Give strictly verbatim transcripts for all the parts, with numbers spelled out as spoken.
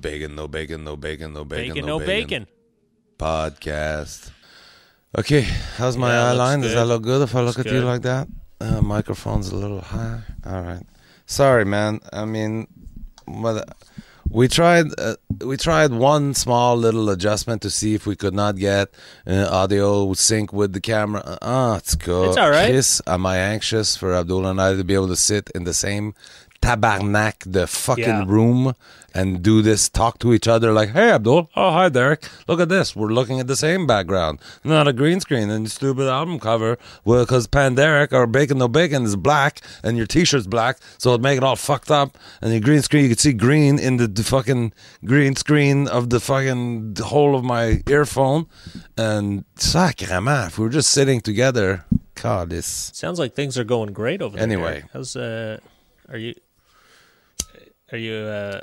Bacon, no bacon, no bacon, no bacon, bacon no, no bacon. bacon. Podcast. Okay, how's my yeah, eyeline? Does that look good if I look looks at good. you like that? Uh, microphone's a little high. All right. Sorry, man. I mean, what, we tried uh, we tried one small little adjustment to see if we could not get uh, audio sync with the camera. Ah, uh, it's cool. It's all right. Kiss, am I anxious for Abdullah and I to be able to sit in the same tabarnak the fucking yeah. room and do this, talk to each other like, hey, Abdul, oh, hi, Derek, look at this, we're looking at the same background, not a green screen and stupid album cover, well, because Panderic or Bacon No Bacon is black and your t-shirt's black, so it'd make it all fucked up, and your green screen, you could see green in the, the fucking green screen of the fucking hole of my earphone, and sacrément, if we were just sitting together, God, this sounds like things are going great over there. Anyway. How's, uh, are you... Are you? Uh...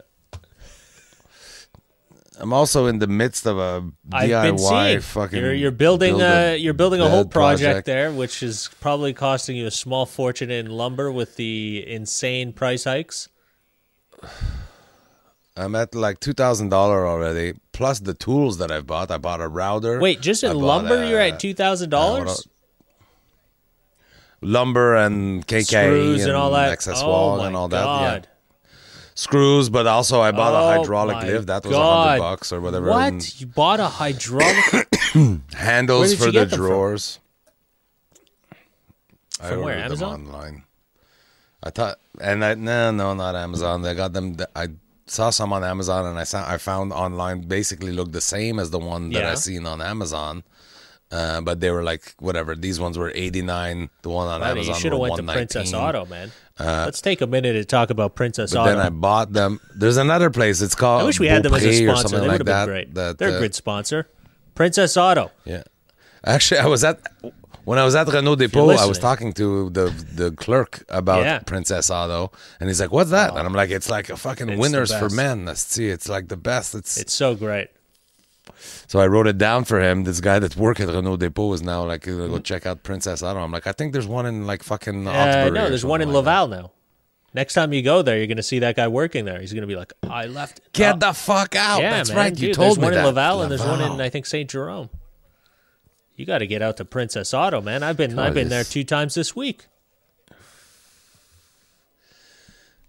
I'm also in the midst of a D I Y fucking. You're, you're building a, a you're building a whole project, project there, which is probably costing you a small fortune in lumber with the insane price hikes. I'm at like two thousand dollars already, plus the tools that I've bought. I bought a router. Wait, just in lumber, a, you're at two thousand dollars. Lumber and K K screws and, and all that, access oh wall and all God. that. Yeah. Screws, but also I bought oh a hydraulic lift. That was a hundred bucks or whatever. What? And you bought a hydraulic handles for the drawers? From, from I where? Amazon? Them online. I thought, and I no, no, not Amazon. I got them. I saw some on Amazon, and I saw, I found online basically looked the same as the one that yeah. I seen on Amazon. Uh, but they were like whatever. These ones were eighty-nine. The one on well, Amazon, you should have went to Princess Auto, man. Uh, Let's take a minute to talk about Princess but Auto. Then I bought them. There's another place. It's called. I wish we Beaupré had them as a sponsor. They would like have been great. That, They're uh, a good sponsor. Princess Auto. Yeah. Actually, I was at when I was at Reno Depot. I was talking to the the clerk about yeah. Princess Auto, and he's like, "What's that?" Oh. And I'm like, "It's like a fucking it's winners for men. Let's see. It's like the best. It's it's so great." So I wrote it down for him. This guy that worked at Reno Depot is now like, go mm-hmm. check out Princess Auto. I'm like, I think there's one in like fucking Oxford. Uh, no, there's one in like Laval that. now. Next time you go there, you're going to see that guy working there. He's going to be like, I left. Get oh. the fuck out. Yeah, That's man, right. You dude, told me that. There's one in Laval, Laval and there's one in, I think, Saint Jerome. You got to get out to Princess Auto, man. I've been, God, I've been there two times this week.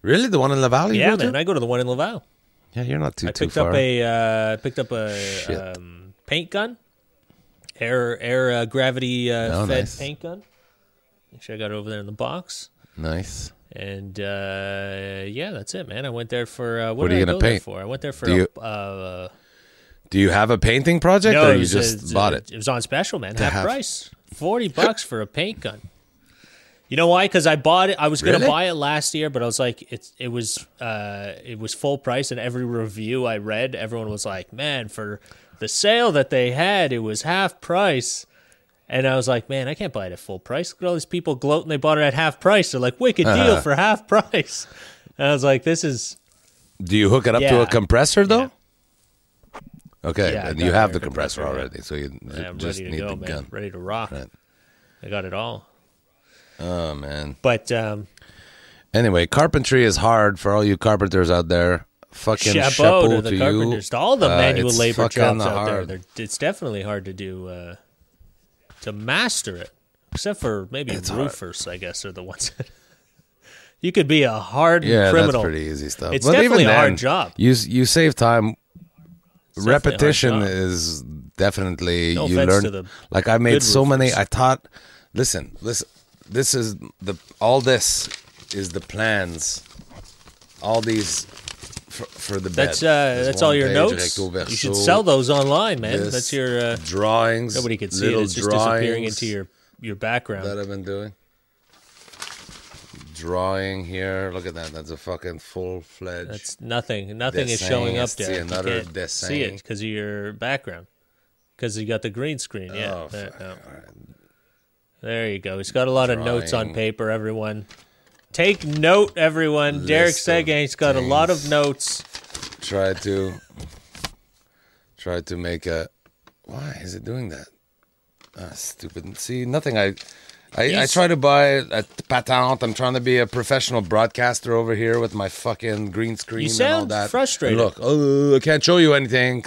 Really? The one in Laval? You yeah, man. To? I go to the one in Laval. Yeah, you're not too. I picked too far. up a uh, picked up a um, paint gun, air air uh, gravity uh, oh, fed nice. paint gun. Actually, I got it over there in the box. Nice. And uh, yeah, that's it, man. I went there for uh, what, what are you gonna paint for? I went there for. Do you, a, uh, do you have a painting project, no, or you just a, bought it? It was on special, man. Half have... price, forty bucks for a paint gun. You know why? Because I bought it. I was really? gonna buy it last year, but I was like, it's it was uh, it was full price, and every review I read, everyone was like, man, for the sale that they had, it was half price, and I was like, man, I can't buy it at full price. Look at all these people gloating they bought it at half price. They're like, wicked uh-huh. deal for half price, and I was like, this is. Do you hook it up yeah. to a compressor though? Yeah. Okay, yeah, and you have the compressor, compressor already, yeah. so you yeah, I'm just ready to need go, the man. gun. Ready to rock. Right. I got it all. Oh, man. But um, anyway, carpentry is hard for all you carpenters out there. Fucking chapeau to, to the carpenters. To all the manual uh, labor jobs out hard. there. They're, it's definitely hard to do, uh, to master it. Except for maybe it's roofers, hard. I guess, are the ones that... You could be a hardened yeah, criminal. Yeah, that's pretty easy stuff. It's but definitely even then, a hard job. You, you save time. It's Repetition is definitely... No you learn. To the like, I made so roofers. many... I taught... Listen, listen... This is the all. This is the plans. All these for, for the bed. That's uh, that's all your notes. You should sell those online, man. This, that's your uh, drawings. Nobody could see it. It's just disappearing into your your background. That I've been doing. Drawing here. Look at that. That's a fucking full fledged. That's nothing. Nothing is showing up there. See another dessin. See it because of your background. Because you got the green screen. Yeah. Oh, there, fuck. No. All right. There you go. He's got a lot Drawing. of notes on paper, everyone. Take note, everyone. List Derek Seguin's got things. a lot of notes. Try to try to make a... Why is it doing that? Ah, stupid. See, nothing I... I, I try to buy a patent. I'm trying to be a professional broadcaster over here with my fucking green screen and all that. You sound frustrated. Look, oh, I can't show you anything.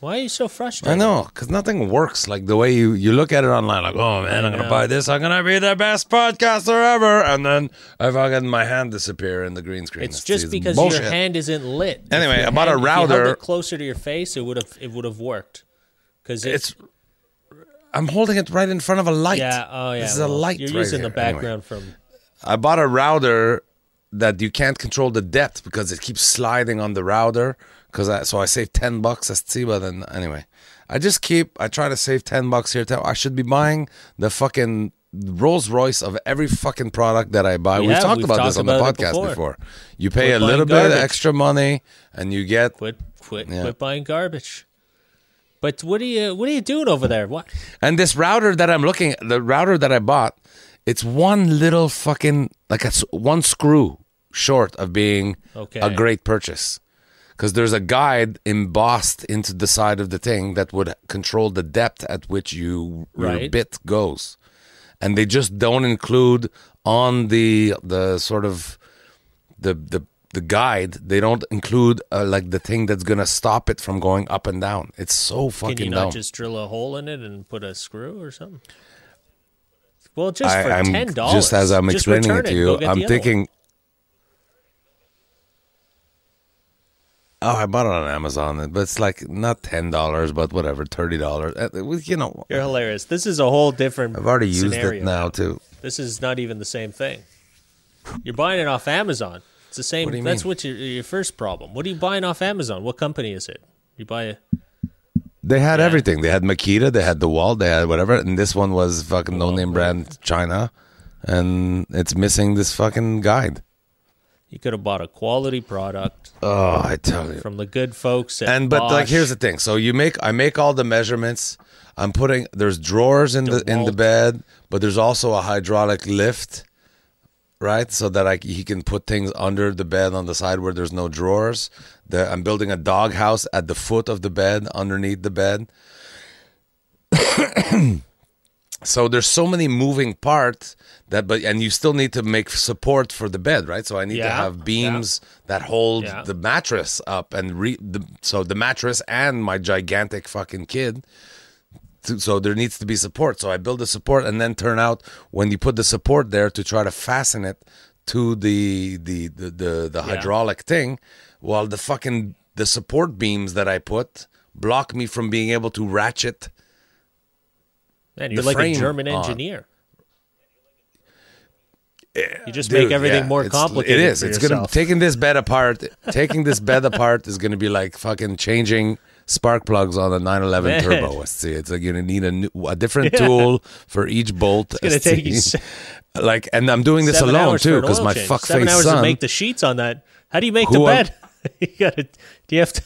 Why are you so frustrated? I know, because nothing works like the way you, you look at it online. Like, oh, man, I'm going to buy this. I'm going to be the best podcaster ever. And then I fucking my hand disappear in the green screen. It's just because bullshit. Your hand isn't lit. Anyway, I bought a router. If you held it closer to your face, it would have it would have worked. Because it's... it's I'm holding it right in front of a light. Yeah, oh yeah. This is well, a light You're right using here. The background anyway, from... I bought a router that you can't control the depth because it keeps sliding on the router. Cause I, so I saved ten bucks at T-Ba. Then anyway, I just keep, I try to save ten bucks here. I should be buying the fucking Rolls Royce of every fucking product that I buy. Yeah, we've talked we've about talked this on about the podcast before. before. You pay quit a little bit of extra money and you get... Quit, quit, yeah. quit buying garbage. But what are you what are you doing over there? What? And this router that I'm looking at, the router that I bought, it's one little fucking, like it's one screw short of being okay. a great purchase. Because there's a guide embossed into the side of the thing that would control the depth at which you, right. your bit goes. And they just don't include on the the sort of the the The guide, they don't include uh, like the thing that's gonna stop it from going up and down. It's so fucking dumb. Can you not dumb. just drill a hole in it and put a screw or something? Well, just I, for I'm, ten dollars. Just as I'm just explaining it to you, it, I'm thinking. Oh, I bought it on Amazon, but it's like not ten dollars, but whatever, thirty dollars. You know, you're hilarious. This is a whole different. I've already used scenario. it now too. This is not even the same thing. You're buying it off Amazon. It's the same. What that's mean? What's your, your first problem. What are you buying off Amazon? What company is it? You buy a... They had yeah. everything. They had Makita. They had DeWalt. They had whatever. And this one was fucking no name brand China, and it's missing this fucking guide. You could have bought a quality product. Oh, I tell you, from the good folks. At and but Bosch. Like, here's the thing. So you make I make all the measurements. I'm putting there's drawers in DeWalt. the in the bed, but there's also a hydraulic lift. Right, so that I, he can put things under the bed on the side where there's no drawers. The, I'm building a dog house at the foot of the bed, underneath the bed. So there's so many moving parts that, but and you still need to make support for the bed, right? So I need yeah, to have beams yeah. that hold yeah. the mattress up and re, the, so the mattress and my gigantic fucking kid. So there needs to be support. So I build the support, and then turn out when you put the support there to try to fasten it to the the the the, the yeah. hydraulic thing. Well, the fucking the support beams that I put block me from being able to ratchet. Man, you're the like frame a German engineer. On. You just Dude, make everything yeah, more complicated. It is. It's gonna taking this bed apart. Taking this bed apart is gonna be like fucking changing spark plugs on a nine eleven turbo. S C. It's like you're gonna need a new, a different yeah. tool for each bolt. It's gonna take you se- like, and I'm doing this alone too because my change. fuck seven face hours son. To make the sheets on that. How do you make the bed? you gotta. Do you have to?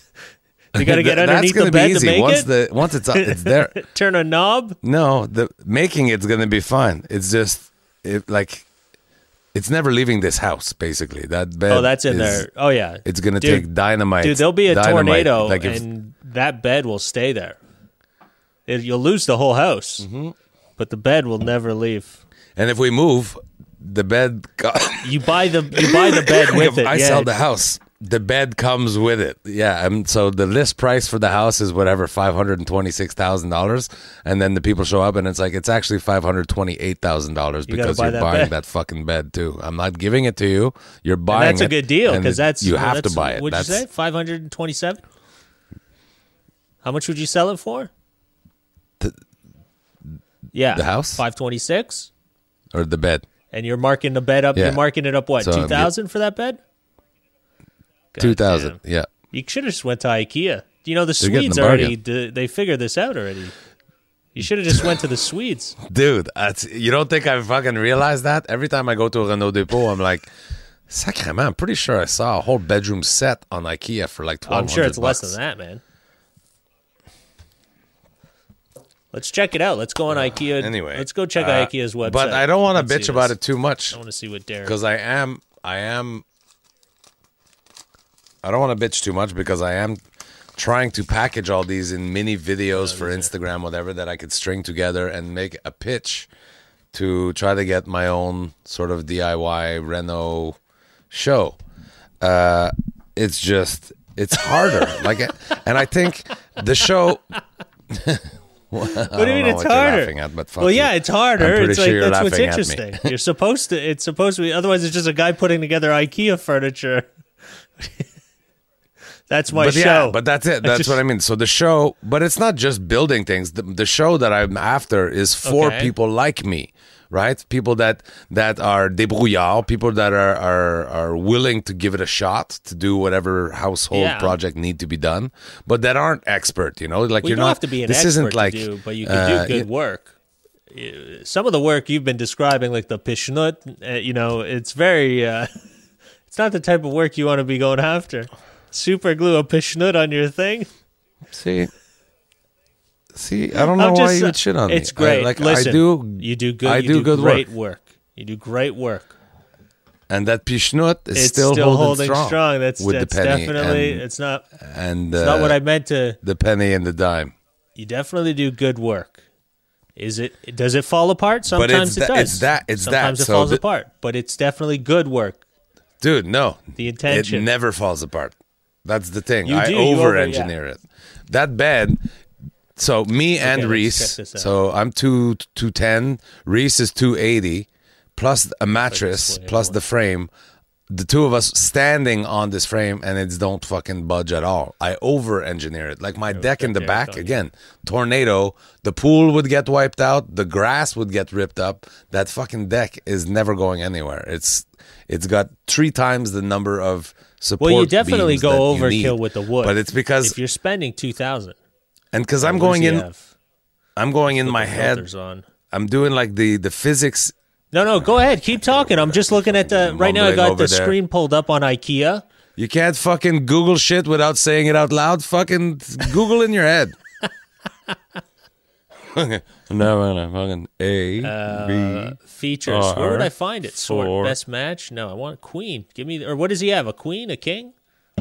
You gotta get underneath the bed easy. to make once it. The, once it's up, it's there. Turn a knob. No, the making it's gonna be fine. It's just it like. It's never leaving this house, basically. That bed. Oh, that's in is, there. Oh, yeah. It's going to take dynamite. Dude, there'll be a dynamite. tornado, like if, and that bed will stay there. It, you'll lose the whole house, mm-hmm. but the bed will never leave. And if we move, the bed... you buy the you buy the bed with it. I yeah. sell the house. The bed comes with it. Yeah, and so the list price for the house is whatever, five hundred twenty-six thousand dollars. And then the people show up and it's like, it's actually five hundred twenty-eight thousand dollars because you're buying that fucking bed too. I'm not giving it to you. You're buying it. That's a good deal because that's... You have to buy it. What'd you say? five hundred twenty-seven thousand dollars? How much would you sell it for? Yeah. The house? five hundred twenty-six thousand dollars? Or the bed. And you're marking the bed up. You're marking it up what, two thousand dollars for that bed? God, two thousand, damn. Yeah. You should have just went to IKEA. You know, the They're Swedes the already, d- they figured this out already. You should have just went to the Swedes. Dude, you don't think I fucking realized that? Every time I go to Reno Depot, I'm like, sacrément, I'm pretty sure I saw a whole bedroom set on IKEA for like twelve hundred dollars. Oh, I'm sure it's bucks. less than that, man. Let's check it out. Let's go on IKEA. Uh, anyway. Let's go check uh, IKEA's website. But I don't want to bitch about it too much. I want to see what Derek... Because I am, I am... I don't want to bitch too much because I am trying to package all these in mini videos oh, for Instagram, whatever, that I could string together and make a pitch to try to get my own sort of D I Y Reno show. Uh, it's just, it's harder. Like, and I think the show... Well, what do you mean it's harder? At, but well, yeah, it's harder. It's like, sure that's what's interesting. You're supposed to. It's supposed to be. Otherwise, it's just a guy putting together IKEA furniture. That's my but show. Yeah, but that's it. That's just what I mean. So the show, but it's not just building things. The, the show that I'm after is for okay. people like me, right? People that that are débrouillard, people that are are are willing to give it a shot to do whatever household yeah. project need to be done, but that aren't expert. You know, like well, you're you don't not. Have to be an this expert isn't like, to do, but you can uh, do good yeah. work. Some of the work you've been describing, like the pishnut, uh, you know, it's very. Uh, it's not the type of work you want to be going after. Super glue a pishnut on your thing. See. See, I don't know just, why you would shit on it's me. It's great. I, like, Listen, I do, you do good, I you do, do good great work. work. You do great work. And that pishnut is it's still, still holding, holding strong. strong. That's, with that's the penny definitely, and, it's, not, and, uh, it's not what I meant to. The penny and the dime. You definitely do good work. Is it? Does it fall apart? Sometimes it that, does. It's that, it's Sometimes that. it so falls the, apart, but it's definitely good work. Dude, no. The intention. It never falls apart. That's the thing. You I do, over-engineer over, yeah. it. That bed... So me and okay, Reese, so I'm two two ten. Reese is two eighty, plus a mattress, plus the frame. The two of us standing on this frame, and it don't fucking budge at all. I over-engineer it. Like my deck in the back again. Tornado. The pool would get wiped out. The grass would get ripped up. That fucking deck is never going anywhere. It's it's got three times the number of support. Well, you definitely go overkill with the wood, but it's because if you're spending two thousand. And because I'm going in, I'm going in my head. On. I'm doing like the, the physics. No, no, go ahead. Keep talking. I'm just looking at the, right now I got the screen pulled up on IKEA. You can't fucking Google shit without saying it out loud. Fucking Google in your head. No, no, no. Fucking A, uh, B, features. R, Where would I find it? Sort. Four. Best match? No, I want queen. Give me, or what does he have? A queen? A king?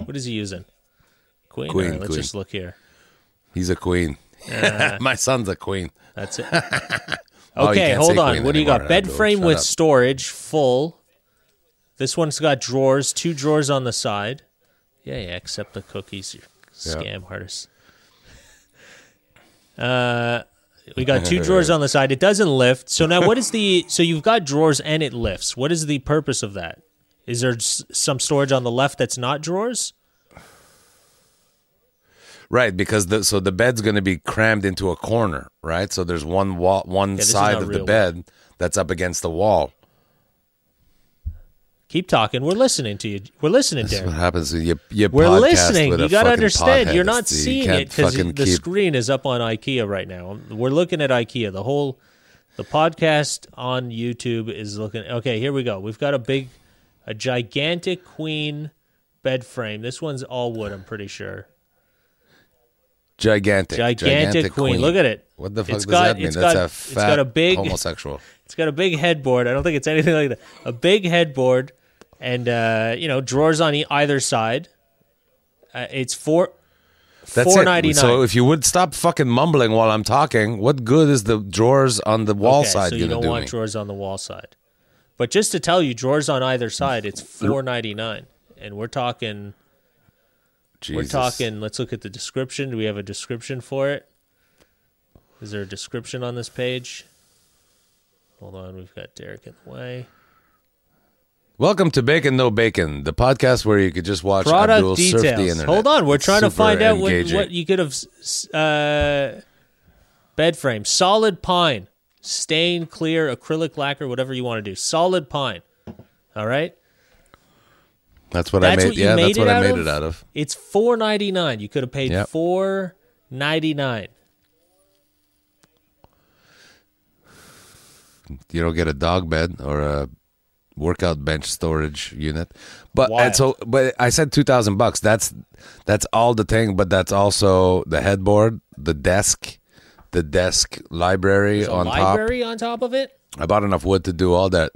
What is he using? Queen. queen All right, let's queen. just look here. He's a queen. Uh, My son's a queen. That's it. Okay, oh, hold on. What do you got? Bed frame with up. storage, full. This one's got drawers, two drawers on the side. Yeah, yeah, except the cookies, you yeah. scam artists. Uh, we got two drawers on the side. It doesn't lift. So now what is the... So you've got drawers and it lifts. What is the purpose of that? Is there some storage on the left that's not drawers? Right, because the, so the bed's going to be crammed into a corner, right? So there's one wall, one yeah, side of the bed one. that's up against the wall. Keep talking. We're listening to you. We're listening, Darren. That's what happens to you. you We're listening. You got to understand. You're not so seeing you it because the keep... screen is up on IKEA right now. We're looking at IKEA. The whole, the podcast on YouTube is looking. Okay, here we go. We've got a big, a gigantic queen bed frame. This one's all wood, I'm pretty sure. Gigantic, gigantic, gigantic queen. queen. Look at it. What the fuck it's does got, that mean? It's That's got, a fat it's got a big, homosexual. It's got a big headboard. I don't think it's anything like that. A big headboard, and uh, you know, drawers on either side. Uh, it's four. That's it. So if you would stop fucking mumbling while I'm talking, what good is the drawers on the wall okay, side? So you don't do want me? drawers on the wall side. But just to tell you, drawers on either side. It's four ninety nine, and we're talking. Jesus. We're talking, let's look at the description. Do we have a description for it? Is there a description on this page? Hold on, we've got Derek in the way. Welcome to Bacon No Bacon, the podcast where you could just watch Product Abdul details. surf the internet. Hold on, we're trying Super to find out what, what you could have. Uh, bed frame, solid pine, stain, clear, acrylic lacquer, whatever you want to do. Solid pine, all right? That's what that's I made. What yeah, made that's what I made of? it out of. It's four ninety nine. You could have paid yep. four ninety nine. You don't get a dog bed or a workout bench storage unit, but Wild. and so. But I said two thousand bucks. That's that's all the thing, but that's also the headboard, the desk, the desk library There's on a library top. on top of it. I bought enough wood to do all that.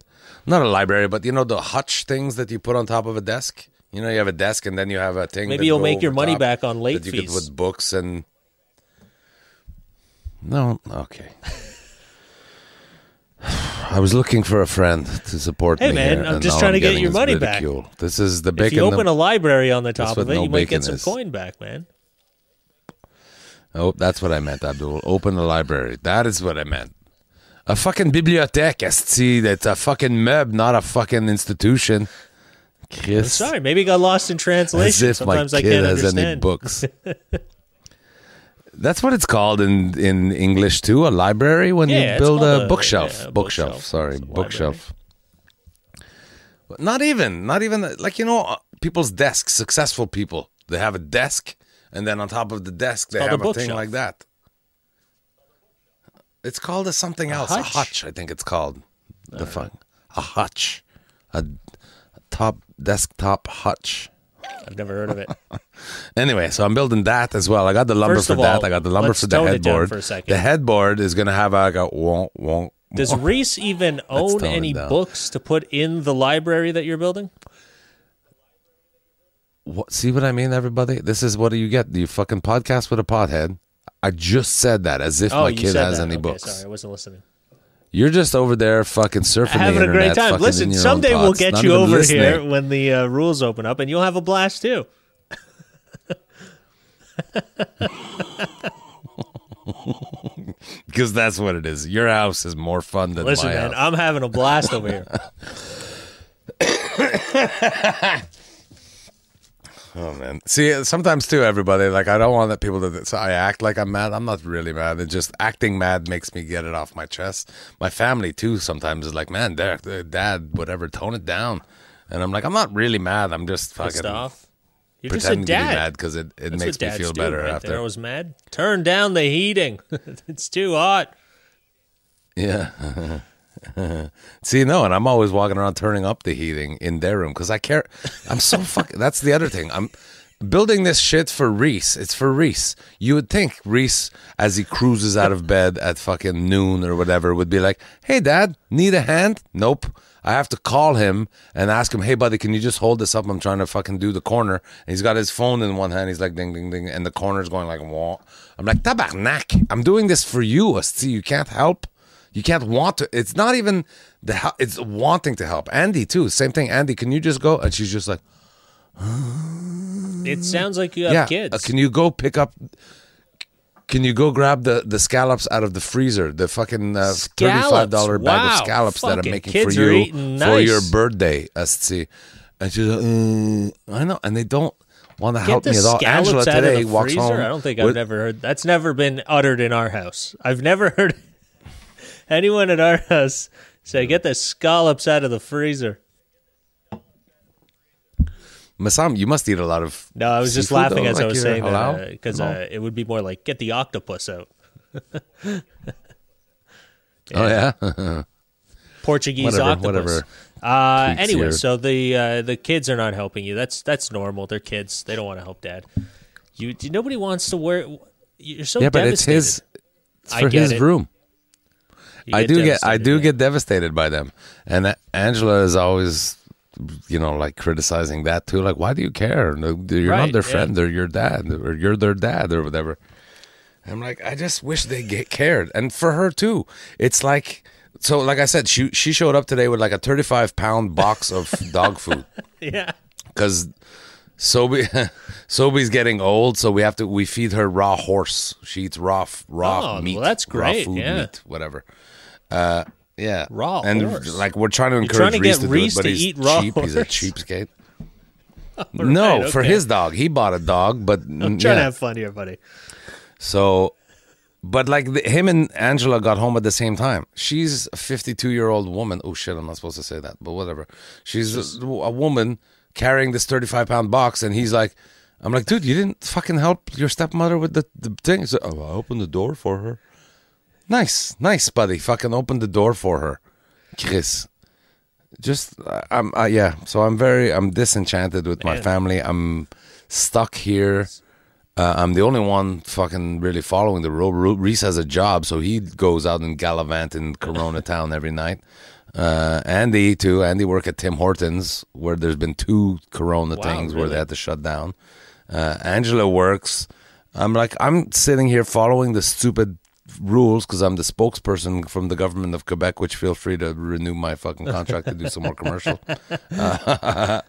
Not a library, but you know the hutch things that you put on top of a desk? You know, you have a desk and then you have a thing. Maybe you'll make your money back on late fees. You could put books and... No, okay. I was looking for a friend to support hey, me. Hey, man, here, I'm just trying I'm to get your money ridicule. back. This is the bacon. If you open a library on the top of it, no you might get some is. coin back, man. Oh, that's what I meant, Abdul. Open the library. That is what I meant. A fucking bibliothèque, esti. That's a fucking meuble, not a fucking institution. Chris. I'm sorry, maybe it got lost in translation. As if Sometimes my kid I can't has understand. any books. That's what it's called in, in English too, a library, when yeah, you build a, a bookshelf. Yeah, a bookshelf. Bookshelf, sorry, a bookshelf. But not even, not even, like, you know, people's desks, successful people, they have a desk, and then on top of the desk, they have a, a thing like that. It's called a something a else, hutch? a hutch, I think it's called. The right. fun. A hutch, a, a top desktop hutch. I've never heard of it. Anyway, so I'm building that as well. I got the lumber First for all, that. I got the lumber for the headboard. For a second. The headboard is going to have like a wonk, wonk, wonk. Does Reese even own any books to put in the library that you're building? What, see what I mean, everybody? This is what do you get? Do you fucking podcast with a pothead? I just said that as if oh, my kid has that. any okay, books. Sorry, I wasn't listening. You're just over there fucking surfing the internet. Having a great time. Listen, someday we'll get you over here when the uh, rules open up, and you'll have a blast too. Because that's what it is. Your house is more fun than my house. Listen, man, I'm having a blast over here. Oh, man. See, sometimes, too, everybody, like, I don't want that people to, so I act like I'm mad. I'm not really mad. It's just acting mad makes me get it off my chest. My family, too, sometimes is like, man, Derek, Dad, whatever, tone it down. And I'm like, I'm not really mad. I'm just fucking You're pretending just a dad. to be mad because it, it makes me feel better right after. There. I was mad. Turn down the heating. It's too hot. Yeah. See, no, and I'm always walking around turning up the heating in their room because I care. I'm so fucking. That's the other thing. I'm building this shit for Reese. It's for Reese. You would think Reese, as he cruises out of bed at fucking noon or whatever, would be like, "Hey, Dad, need a hand?" Nope. I have to call him and ask him, "Hey, buddy, can you just hold this up? I'm trying to fucking do the corner." And he's got his phone in one hand. He's like, "Ding, ding, ding," and the corner's going like, "Wah." I'm like, "Tabarnak! I'm doing this for you. See, you can't help." You can't want to. It's not even the. It's wanting to help. Andy too. Same thing. Andy, can you just go? And she's just like. It sounds like you have yeah. kids. Uh, can you go pick up? Can you go grab the, the scallops out of the freezer? The fucking uh, thirty-five dollar wow. bag of scallops fucking that I'm making for you nice. for your birthday. Esti. And she's like, mm. I know, and they don't want to Get help me at all. Angela today walks freezer? home. I don't think I've with, never heard. That's never been uttered in our house. I've never heard. Anyone at our house say, "Get the scallops out of the freezer." Massam, you must eat a lot of. No, I was just laughing though, as like I was saying that because uh, no. uh, it would be more like, "Get the octopus out." Yeah. Oh yeah, Portuguese whatever, octopus. Whatever. Uh, anyway, here. so the uh, the kids are not helping you. That's that's normal. They're kids. They don't want to help Dad. You nobody wants to wear. You're so yeah, devastated. but it's his. It's for I get his it. room. I do get I do yeah. get devastated by them, and Angela is always, you know, like criticizing that too. Like, why do you care? You're right, not their friend, yeah. or your dad, or you're their dad, or whatever. I'm like, I just wish they get cared, and for her too. It's like, so like I said, she she showed up today with like a thirty-five pound box of dog food. Yeah, because Soby Soby's getting old, so we have to we feed her raw horse. She eats raw raw oh, meat. Well, that's great. Raw food, yeah. meat, whatever. Uh, yeah, raw and horse. like we're trying to encourage trying to Reese to do Reese it, but he's cheap. Horse. He's a cheapskate. Right, no, okay. for his dog, he bought a dog, but I'm trying yeah. to have fun here, buddy. So, but like the, him and Angela got home at the same time. She's a fifty-two year old woman. Oh shit, I'm not supposed to say that, but whatever. She's Just, a, a woman carrying this thirty-five pound box, and he's like, I'm like, dude, you didn't fucking help your stepmother with the, the thing. So, oh, I opened the door for her. Nice, nice, buddy. Fucking open the door for her, Chris. Just, I'm, uh, yeah. So I'm very, I'm disenchanted with Man. my family. I'm stuck here. Uh, I'm the only one fucking really following the rule. Reese has a job, so he goes out and gallivant in Corona Town every night. Uh, Andy too. Andy work at Tim Hortons, where there's been two Corona wow, things really? where they had to shut down. Uh, Angela works. I'm like, I'm sitting here following the stupid rules because I'm the spokesperson from the government of Quebec, which feel free to renew my fucking contract to do some more commercial. Uh,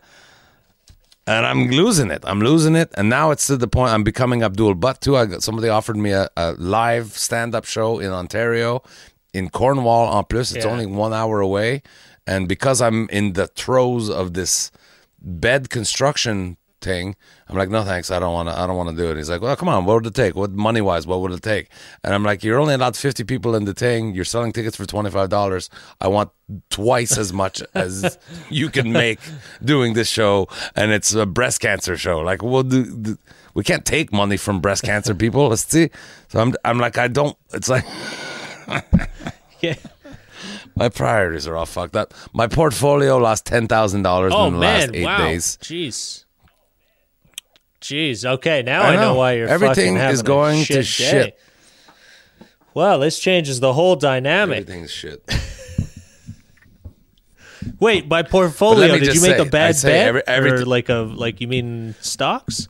and I'm losing it. I'm losing it. And now it's to the point I'm becoming Abdul Butt too. I got, somebody offered me a, a live stand-up show in Ontario, in Cornwall, en plus. It's yeah. only one hour away. And because I'm in the throes of this bed construction thing, I'm like, no thanks, I don't want to I don't want to do it. He's like, well, come on, what would it take? What money wise, what would it take? And I'm like, you're only allowed fifty people in the thing. You're selling tickets for twenty-five dollars. I want twice as much as you can make doing this show, and it's a breast cancer show. Like, well, do, do, we can't take money from breast cancer people. Let's see. So I'm I'm like, I don't. It's like, yeah. My priorities are all fucked up. My portfolio lost ten thousand dollars oh, in the man. last eight wow. days. Jeez. Jeez, okay, now I know, I know why you're Everything fucking having is going a shit to shit. Day. Well, this changes the whole dynamic. Everything's shit. Wait, by portfolio, did you make say, a bad bet? Every, every or like, a, like you mean stocks?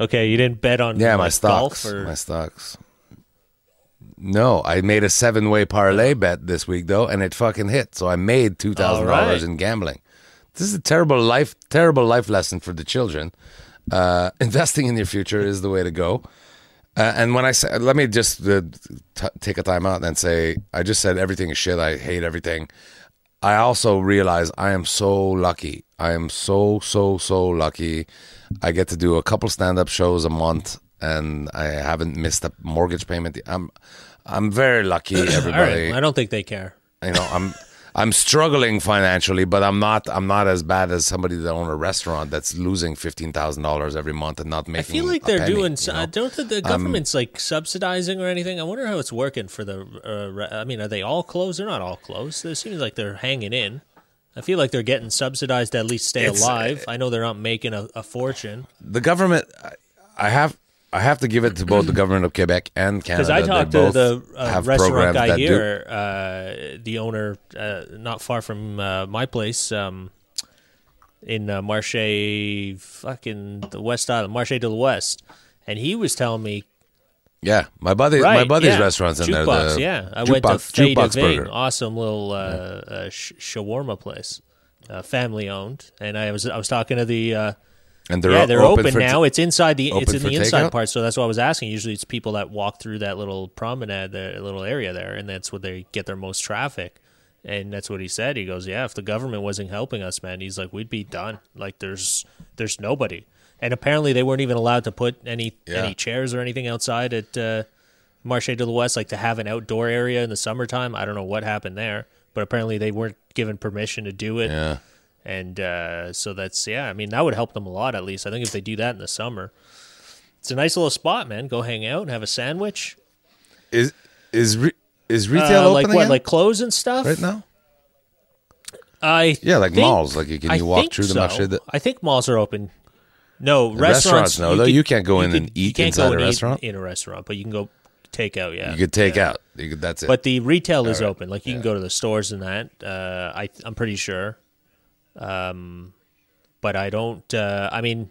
Okay, you didn't bet on yeah, like my stocks, golf? Or... my stocks. No, I made a seven-way parlay bet this week, though, and it fucking hit, so I made two thousand dollars right. in gambling. This is a terrible life, terrible life lesson for the children. Uh, investing in your future is the way to go. Uh, and when I say, let me just uh, t- take a time out and say, I just said everything is shit. I hate everything. I also realize I am so lucky. I am so, so, so lucky. I get to do a couple stand-up shows a month, and I haven't missed a mortgage payment. I'm, I'm very lucky, everybody. All right. I don't think they care. You know, I'm... I'm struggling financially, but I'm not. I'm not as bad as somebody that owns a restaurant that's losing fifteen thousand dollars every month and not making. I feel like a they're penny, doing. You know? I don't think the government's um, like subsidizing or anything. I wonder how it's working for the. Uh, I mean, are they all closed? They're not all closed. It seems like they're hanging in. I feel like they're getting subsidized to at least stay alive. I know they're not making a, a fortune. The government, I have. I have to give it to both the government of Quebec and Canada. Because I talked to the uh, restaurant guy here, uh, the owner, uh, not far from uh, my place, um, in uh, Marché, fucking the West Island, Marché de l'Ouest, and he was telling me, yeah, my buddy, right, my buddy's yeah. restaurant's in Jukebox, there. The yeah, I Jukebox, went to Jukebox Burger, awesome little uh, yeah. uh, sh- shawarma place, uh, family owned, and I was I was talking to the. Uh, And they're yeah, they're open, open now. T- it's inside the it's in the inside takeout? part, so that's what I was asking. Usually, it's people that walk through that little promenade, that little area there, and that's where they get their most traffic. And that's what he said. He goes, "Yeah, if the government wasn't helping us, man, he's like, we'd be done. Like, there's there's nobody." And apparently, they weren't even allowed to put any yeah. any chairs or anything outside at uh, Marché de l'Ouest, like to have an outdoor area in the summertime. I don't know what happened there, but apparently, they weren't given permission to do it. Yeah. And uh, so that's, yeah, I mean, that would help them a lot, at least. I think if they do that in the summer, it's a nice little spot, man. Go hang out and have a sandwich. Is is re- is retail uh, open like again? What, like clothes and stuff? Right now? I Yeah, like think, malls. Like, you can you I walk through so. the market? That... I think malls are open. No, restaurants. restaurants no, you, though, can, you can't go you in could, and eat inside a restaurant. in a restaurant, but you can go take out, yeah. You could take yeah. out. You could, that's it. But the retail All is right. open. Like, you yeah. can go to the stores and that. Uh, I, I'm pretty sure. Um, but I don't. Uh, I mean,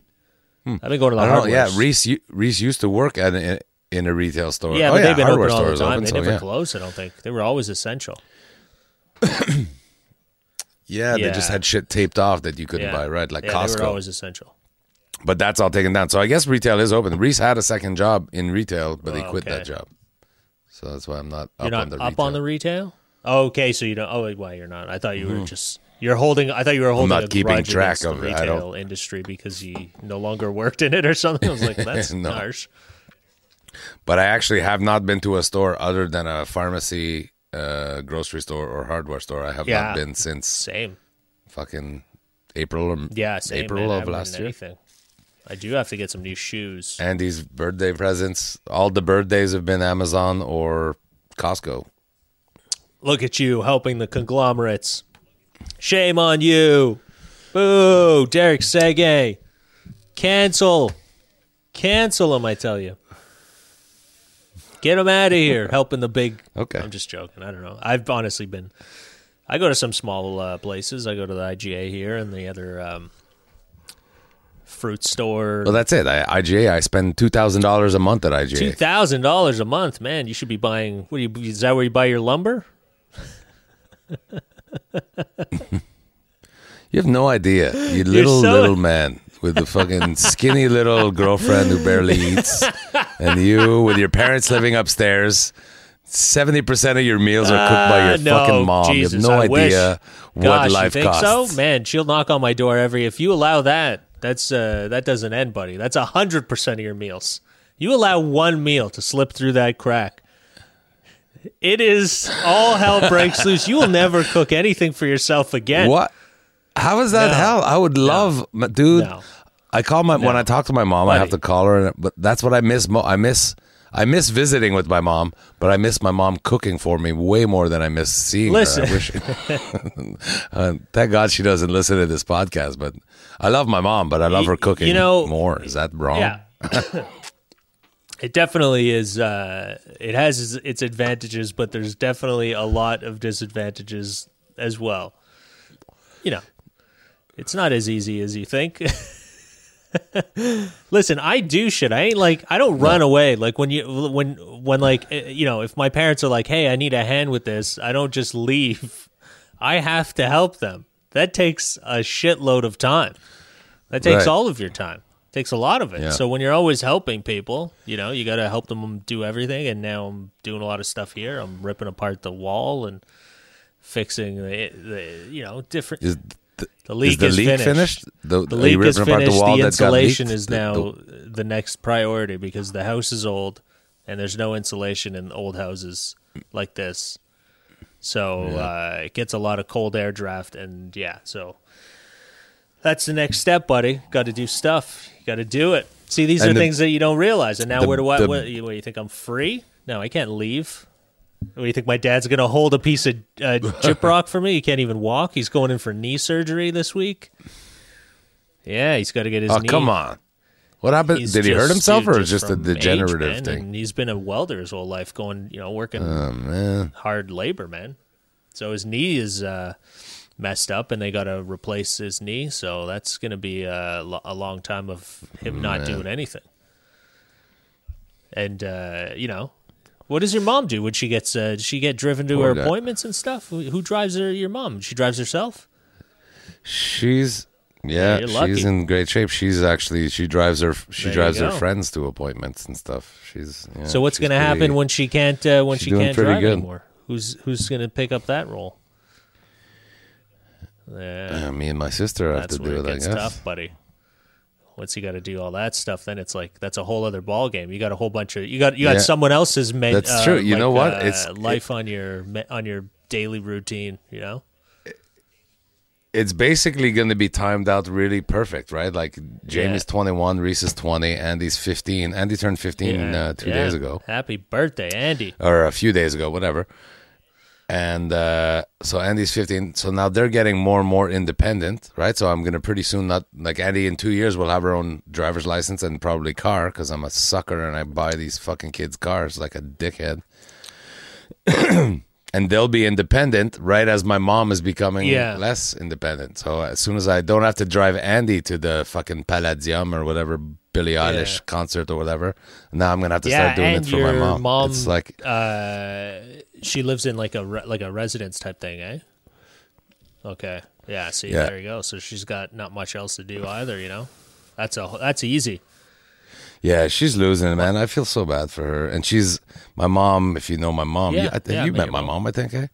hmm. I've been going to the hardware. Yeah, Reese Reese used to work at a, in a retail store. Yeah, but oh, yeah, they've been open all the time. Open, they so, never yeah. closed. I don't think they were always essential. yeah, yeah, they just had shit taped off that you couldn't yeah. buy, right? Like yeah, Costco. They were always essential. But that's all taken down. So I guess retail is open. Reese had a second job in retail, but oh, he quit okay. that job. So that's why I'm not you're up not on the up retail. on the retail. Oh, okay, so you don't. Oh, why well, you're not? I thought you mm-hmm. were just. You're holding. I thought you were holding. I'm not a keeping track of the retail I don't... industry because you no longer worked in it or something. I was like, that's no. harsh. But I actually have not been to a store other than a pharmacy, uh, grocery store, or hardware store. I have yeah. not been since same fucking April or yeah, same, April man. of last year. Anything. I do have to get some new shoes. Andy's birthday presents. All the birthdays have been Amazon or Costco. Look at you helping the conglomerates. Shame on you. Boo. Derek Sege. Cancel. Cancel him, I tell you. Get him out of here. Helping the big. Okay. I'm just joking. I don't know. I've honestly been. I go to some small uh, places. I go to the I G A here and the other um, fruit store. Well, that's it. I, IGA, I spend two thousand dollars a month at I G A. two thousand dollars a month, man. You should be buying, what do you, is that where you buy your lumber? You have no idea. You little, so... little man with the fucking skinny little girlfriend who barely eats. And you with your parents living upstairs. seventy percent of your meals are cooked by your uh, no, fucking mom. Jesus, you have no I idea wish. what Gosh, life you think costs. So? Man, she'll knock on my door every... If you allow that, that's uh, that doesn't end, buddy. That's one hundred percent of your meals. You allow one meal to slip through that crack. It is all hell breaks loose. You will never cook anything for yourself again. What? How is that no. hell? I would love... No. Dude, no. I call my... No. When I talk to my mom, buddy. I have to call her, but that's what I miss most. I miss... I miss visiting with my mom, but I miss my mom cooking for me way more than I miss seeing listen. her. I wish she, uh, thank God she doesn't listen to this podcast, but I love my mom, but I love her cooking you know, more. Is that wrong? Yeah. It definitely is. Uh, it has its advantages, but there's definitely a lot of disadvantages as well. You know, it's not as easy as you think. Listen, I do shit. I ain't like I don't run no. away. Like when you when when like you know, if my parents are like, "Hey, I need a hand with this," I don't just leave. I have to help them. That takes a shitload of time. That takes right. all of your time. It takes a lot of it. Yeah. So when you're always helping people, you know, you got to help them do everything. And now I'm doing a lot of stuff here. I'm ripping apart the wall and fixing the, the you know different. Is- The, the leak is, the is leak finished. finished? The, the leak is finished. The, the insulation is now the, the... the next priority because the house is old and there's no insulation in old houses like this. So yeah. uh, it gets a lot of cold air draft. And yeah, so that's the next step, buddy. Got to do stuff. You got to do it. See, these and are the, things that you don't realize. And now the, where do I, the, what, you, what, you think I'm free? No, I can't leave. What, you think my dad's going to hold a piece of uh, gyprock for me? He can't even walk. He's going in for knee surgery this week. Yeah, he's got to get his oh, knee. Oh, come on. What happened? He's Did he just, hurt himself or is just a degenerative age, man, thing? And he's been a welder his whole life going, you know, working oh, man. hard labor, man. So his knee is uh, messed up and they got to replace his knee. So that's going to be a, a long time of him not man. doing anything. And, uh, you know. What does your mom do when she gets? Uh, does she get driven to Poor her guy. appointments and stuff? Who, who drives her? Your mom? She drives herself. She's yeah. yeah she's in great shape. She's actually she drives her. She there drives her friends to appointments and stuff. She's yeah, so what's going to happen when she can't uh, when she can't drive good. anymore? Who's who's going to pick up that role? Yeah, uh, me and my sister have to do it. That's tough, buddy. Once you got to do all that stuff, then it's like that's a whole other ball game. You got a whole bunch of you got you got yeah. someone else's men, that's uh, true. You like, know what? Uh, it's life it, on your on your daily routine. You know, it's basically going to be timed out really perfect, right? Like Jamie's yeah. twenty-one, Reese is twenty, Andy's fifteen. Andy turned fifteen yeah. uh, two yeah. days ago. Happy birthday, Andy! Or a few days ago, whatever. And uh, so Andy's fifteen. So now they're getting more and more independent, right? So I'm going to pretty soon not... Like Andy in two years will have her own driver's license and probably car because I'm a sucker and I buy these fucking kids cars like a dickhead. And they'll be independent right as my mom is becoming yeah. less independent. So as soon as I don't have to drive Andy to the fucking Palladium or whatever Billie Eilish yeah. concert or whatever, now I'm going to have to yeah, start doing it for my mom. mom. It's like... Uh... She lives in like a re- like a residence type thing, eh? Okay, yeah. See, yeah. there you go. So she's got not much else to do either, you know. That's a that's easy. Yeah, she's losing it, man. I feel so bad for her, and she's my mom. If you know my mom, yeah, you, I think yeah, you met my mom. mom, I think, eh?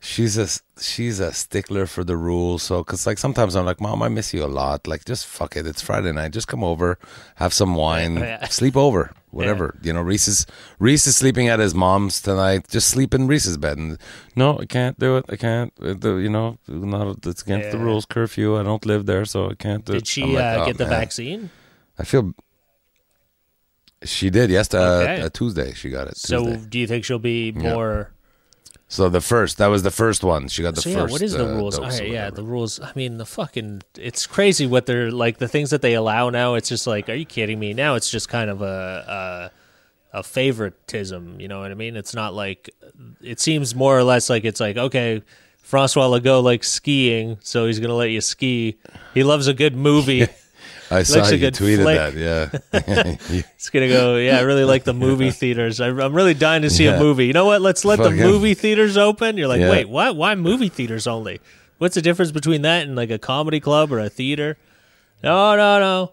She's a she's a stickler for the rules. So, cause like sometimes I'm like, Mom, I miss you a lot. Like, just fuck it. It's Friday night. Just come over, have some wine, yeah. sleep over. Whatever, yeah. you know, Reese is, Reese is sleeping at his mom's tonight. Just sleep in Reese's bed. And, no, I can't do it. I can't. You know, not, it's against yeah. the rules, curfew. I don't live there, so I can't do it. Did she like, uh, oh, get the man. vaccine? I feel she did. Yes, okay. uh, uh, Tuesday she got it. So Tuesday. Do you think she'll be more... Yeah. So the first, that was the first one. She got the so, first yeah, what is the uh, rules? All right, yeah, the rules. I mean, the fucking, it's crazy what they're, like, the things that they allow now. It's just like, are you kidding me? Now it's just kind of a, a, a favoritism, you know what I mean? It's not like, it seems more or less like it's like, okay, Francois Legault likes skiing, so he's going to let you ski. He loves a good movie. I saw Looks you good tweeted flick. that. Yeah, it's gonna go. Yeah, I really like the movie yeah. theaters. I, I'm really dying to see yeah. a movie. You know what? Let's let Fucking. the movie theaters open. You're like, yeah. wait, what? Why movie theaters only? What's the difference between that and like a comedy club or a theater? No, no, no.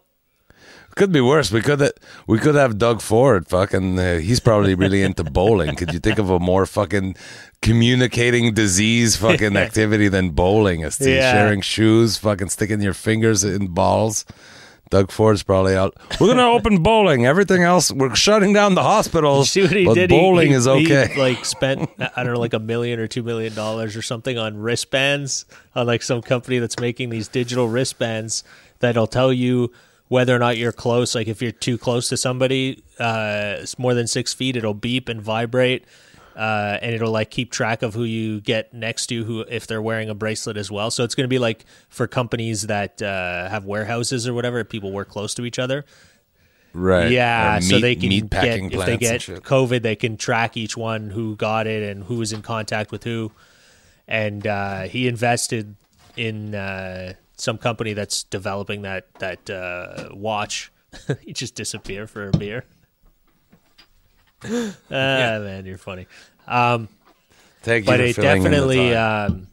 Could be worse. We could have, we could have Doug Ford. Fucking, uh, he's probably really into bowling. Could you think of a more fucking communicating disease fucking activity than bowling? It's yeah. sharing shoes, fucking sticking your fingers in balls. Doug Ford's probably out. We're gonna open bowling. Everything else, we're shutting down the hospitals. See what he but did? Bowling he, he, is okay. He, like spent, I don't know, like a million or two million dollars or something on wristbands. On like some company that's making these digital wristbands that'll tell you whether or not you're close. Like if you're too close to somebody, uh, it's more than six feet, it'll beep and vibrate, uh, and it'll like keep track of who you get next to, who if they're wearing a bracelet as well. So it's going to be like for companies that uh, have warehouses or whatever, if people work close to each other. Right. Yeah. Meat, so they can meat packing get, if they get COVID, they can track each one who got it and who was in contact with who. And uh, he invested in Uh, some company that's developing that that uh, watch. You just disappear for a beer. Ah, yeah. Man, you're funny. Um, Thank you. But for it definitely um,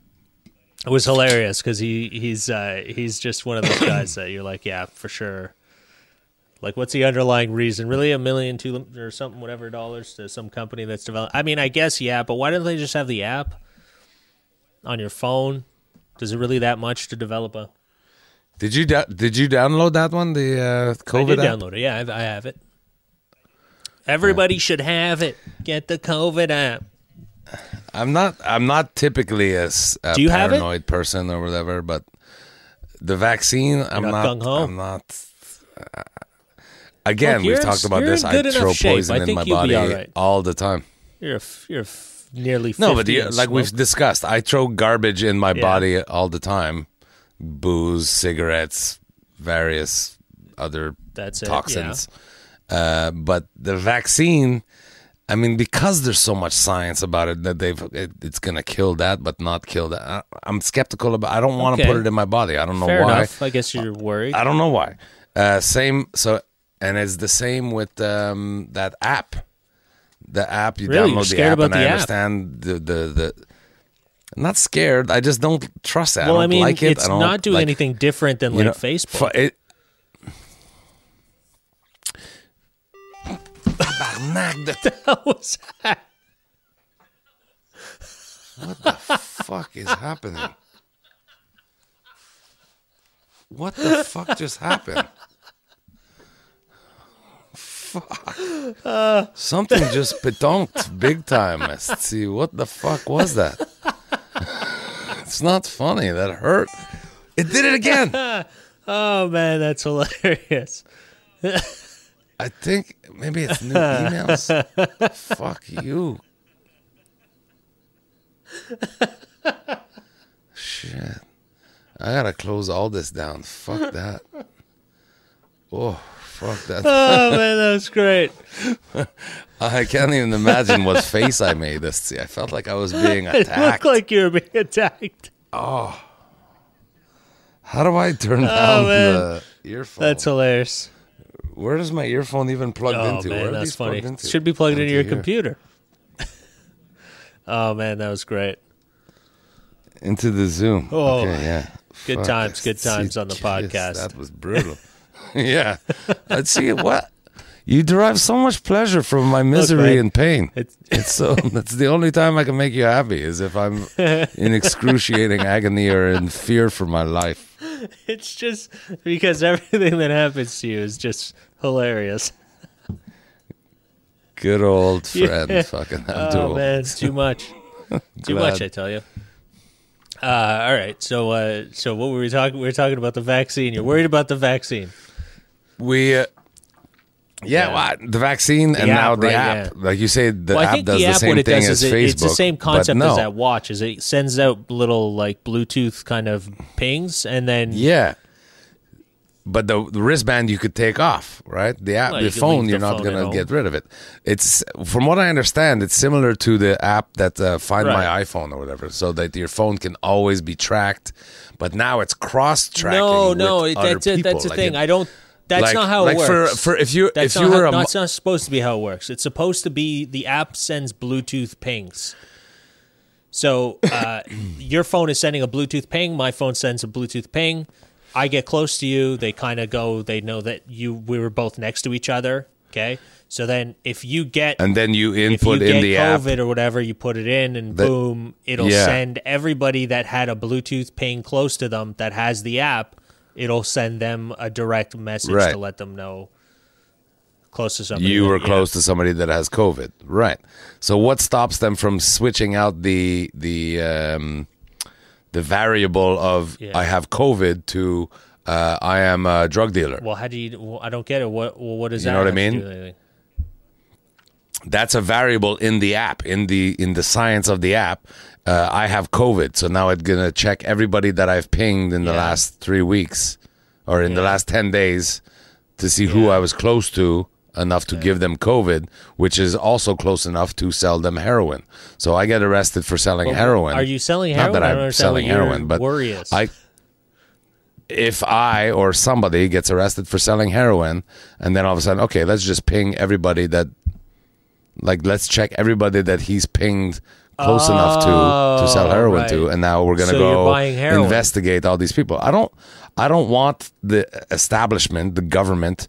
it was hilarious because he he's uh, he's just one of those guys that you're like, yeah, for sure. Like, what's the underlying reason? Really, a million two or something, whatever dollars to some company that's developing. I mean, I guess yeah, but why don't they just have the app on your phone? Does it really that much to develop a? Did you do- did you download that one? The uh, COVID. I did app? download it. Yeah, I, I have it. Everybody yeah. should have it. Get the COVID app. I'm not. I'm not typically a, a do you paranoid person or whatever, but the vaccine. You're I'm not. not I'm not. Uh, again, Look, we've talked about this. I throw poison I in my body right. all the time. You're a. You're a nearly fifty. No, but the, like we've discussed, I throw garbage in my yeah. body all the time. Booze, cigarettes, various other That's toxins. Yeah. Uh, but the vaccine, I mean, because there's so much science about it that they've, it, it's going to kill that, but not kill that. I, I'm skeptical about. I don't want to okay. put it in my body. I don't know Fair why. Enough. I guess you're worried. I don't know why. Uh, same. So, and it's the same with um, that app. The app you really? download You're scared the app, about and the I app. understand the, the the. I'm not scared. I just don't trust that. Well, I, don't I mean, like it. it's I don't not doing like, anything different than like know, Facebook. It... that was... What the fuck is happening? What the fuck just happened? Fuck. Uh, Something just pedonked big time. Let's see, what the fuck was that? It's not funny. That hurt. It did it again. Oh, man, that's hilarious. I think maybe it's new emails. Fuck you. Shit. I gotta close all this down. Fuck that. Oh. Fuck that. Oh, man, that was great. I can't even imagine what face I made. Let's see. I felt like I was being attacked. It looked like you were being attacked. Oh. How do I turn oh, down man. the earphone? That's hilarious. Where is my earphone even plugged oh, into? Man, Where that's funny. Into? It should be plugged into, into your here. computer. Oh, man, that was great. Into the Zoom. Oh, okay, yeah. Good Fuck. times, good times see, on the geez, podcast. That was brutal. Yeah, let's see what you derive so much pleasure from my misery Look, right? and pain. It's, it's so that's the only time I can make you happy is if I'm in excruciating agony or in fear for my life. It's just because everything that happens to you is just hilarious. Good old friend, yeah. fucking. I'm oh man, it's too much. too much, I tell you. Uh, all right, so uh, so what were we talking? We were talking about the vaccine. You're worried about the vaccine. We, uh, yeah, yeah. Well, the vaccine the and app, now the right, app. Yeah. Like you say, the well, app does the, the app, same thing does as it, Facebook. It's the same concept no. as that watch. Is it sends out little like Bluetooth kind of pings, and then yeah, But the wristband you could take off, right? The app, no, the you phone, you're the not phone gonna get rid of it. It's, from what I understand, it's similar to the app that uh, Find right. My iPhone or whatever, so that your phone can always be tracked. But now it's cross-tracking. No, no, with it, other that's a, that's the like thing. It, I don't. That's like, not how it like works. For, for if you, that's if you were, how, a, that's not supposed to be how it works. It's supposed to be the app sends Bluetooth pings. So uh, your phone is sending a Bluetooth ping. My phone sends a Bluetooth ping. I get close to you. They kind of go. They know that you. We were both next to each other. Okay. So then, if you get and then you input if you in get the COVID app or whatever, you put it in, and that, boom, it'll yeah. send everybody that had a Bluetooth ping close to them that has the app. It'll send them a direct message right. to let them know close to somebody. You that, were yeah. close to somebody that has COVID, right? So what stops them from switching out the the? Um, The variable of yeah. I have COVID to uh, I am a drug dealer. Well, how do you? Well, I don't get it. What? Well, what does that? You know what I mean? That's a variable in the app, in the in the science of the app. Uh, I have COVID, so now it's gonna check everybody that I've pinged in the yeah. last three weeks or in yeah. the last ten days to see yeah. who I was close to enough to yeah. give them COVID, which is also close enough to sell them heroin. So I get arrested for selling well, heroin. Are you selling heroin? Not that I'm selling heroin, but I, if I or somebody gets arrested for selling heroin, and then all of a sudden, okay, let's just ping everybody that, like, let's check everybody that he's pinged close oh, enough to to sell heroin right. to, and now we're gonna so go investigate all these people. I don't, I don't want the establishment, the government.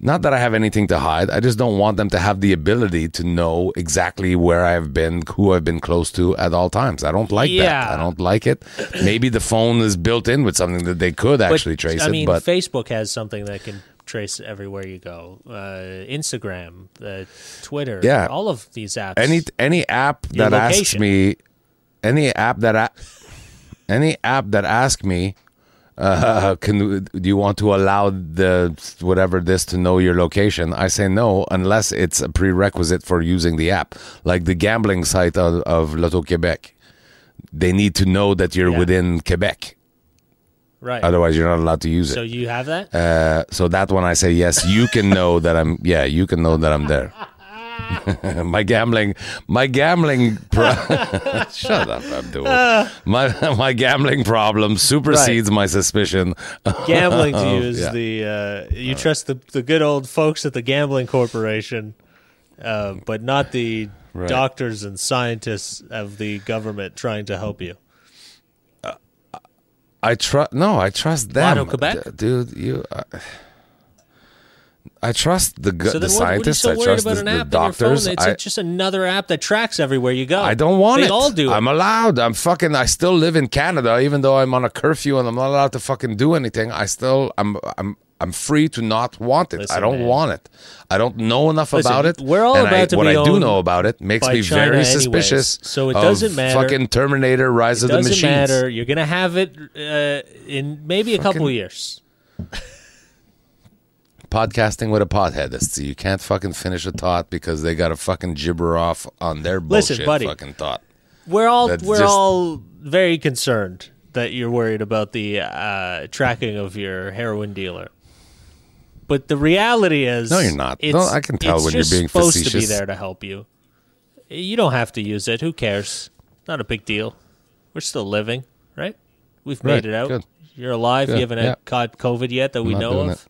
Not that I have anything to hide. I just don't want them to have the ability to know exactly where I've been, who I've been close to at all times. I don't like yeah. that. I don't like it. Maybe the phone is built in with something that they could actually but, trace I it. I mean, but Facebook has something that can trace everywhere you go. Uh, Instagram, uh, Twitter, yeah. all of these apps. Any any app that asks me, any app that I, any app that asks me. Uh, can do you want to allow the whatever this to know your location? I say no, unless it's a prerequisite for using the app, like the gambling site of, of Loto-Québec. They need to know that you're yeah. within Quebec, right? Otherwise, you're not allowed to use so it. So you have that. Uh, so that one, I say yes. You can know that I'm. Yeah, you can know that I'm there. my gambling, my gambling. Pro- Shut up, Abdul. Uh, my my gambling problem supersedes right. my suspicion. Gambling to you is yeah. the uh, you uh, trust the, the good old folks at the gambling corporation, uh, but not the right. doctors and scientists of the government trying to help you. Uh, I trust no, I trust them, Loto-Québec? D- dude. You. Uh- I trust the, gu- so the what, scientists. What are you so I trust about the, an app the doctors. Phone? It's I, just another app that tracks everywhere you go. I don't want they it. They all do. I'm allowed. I'm fucking. I still live in Canada, even though I'm on a curfew and I'm not allowed to fucking do anything. I still. I'm. I'm. I'm free to not want it. Listen, I don't man. want it. I don't know enough Listen, about it. We're all and about I, to be what I do know about it makes me China very suspicious. Anyways. So it doesn't matter. Fucking Terminator, Rise it of the Machines. It doesn't matter. You're gonna have it uh, in maybe a fucking couple years. Podcasting with a pothead. It's, you can't fucking finish a thought because they got to fucking gibber off on their bullshit. Listen, buddy, fucking thought. We're all That's we're just... all very concerned that you're worried about the uh, tracking of your heroin dealer. But the reality is, no, you're not. It's, no, I can tell when you're being facetious. It's just supposed to be there to help you. You don't have to use it. Who cares? Not a big deal. We're still living, right? We've made right, it out. Good. You're alive. Good. You haven't yeah. had caught COVID yet that I'm we know of. It.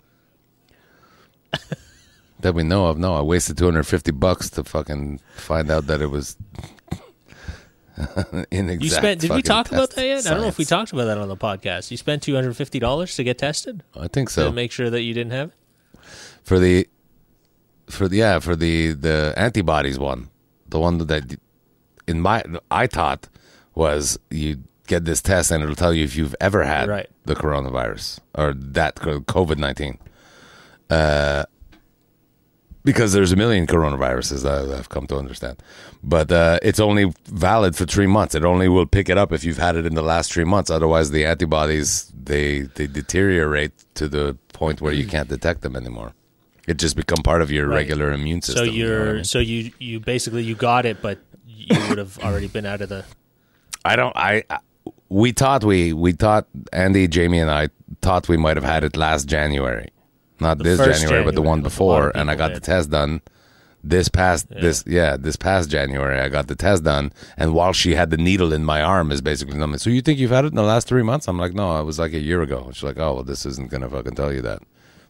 That we know of. No, I wasted two hundred fifty bucks to fucking find out that it was inexact. You spent, did we talk about that yet? Science. I don't know if we talked about that on the podcast. You spent two hundred fifty dollars to get tested? I think so. To make sure that you didn't have it? For the, for the yeah, for the, the antibodies one. The one that in my I thought was you get this test and it'll tell you if you've ever had right. the coronavirus or that COVID nineteen. Uh, because there's a million coronaviruses that I've come to understand, but uh, it's only valid for three months. It only will pick it up if you've had it in the last three months. Otherwise, the antibodies they they deteriorate to the point where you can't detect them anymore. It just become part of your right. regular immune system. So you're you know what I mean? so you you basically you got it, but you would have already been out of the. I don't. I, I we thought we we thought Andy, Jamie, and I thought we might have had it last January, not the this January, January, but the one before. And I got did. the test done this past yeah. this yeah this past January. I got the test done, and while she had the needle in my arm, is basically numbing. So you think you've had it in the last three months? I'm like, no, it was like a year ago. And she's like, oh well, this isn't gonna fucking tell you that.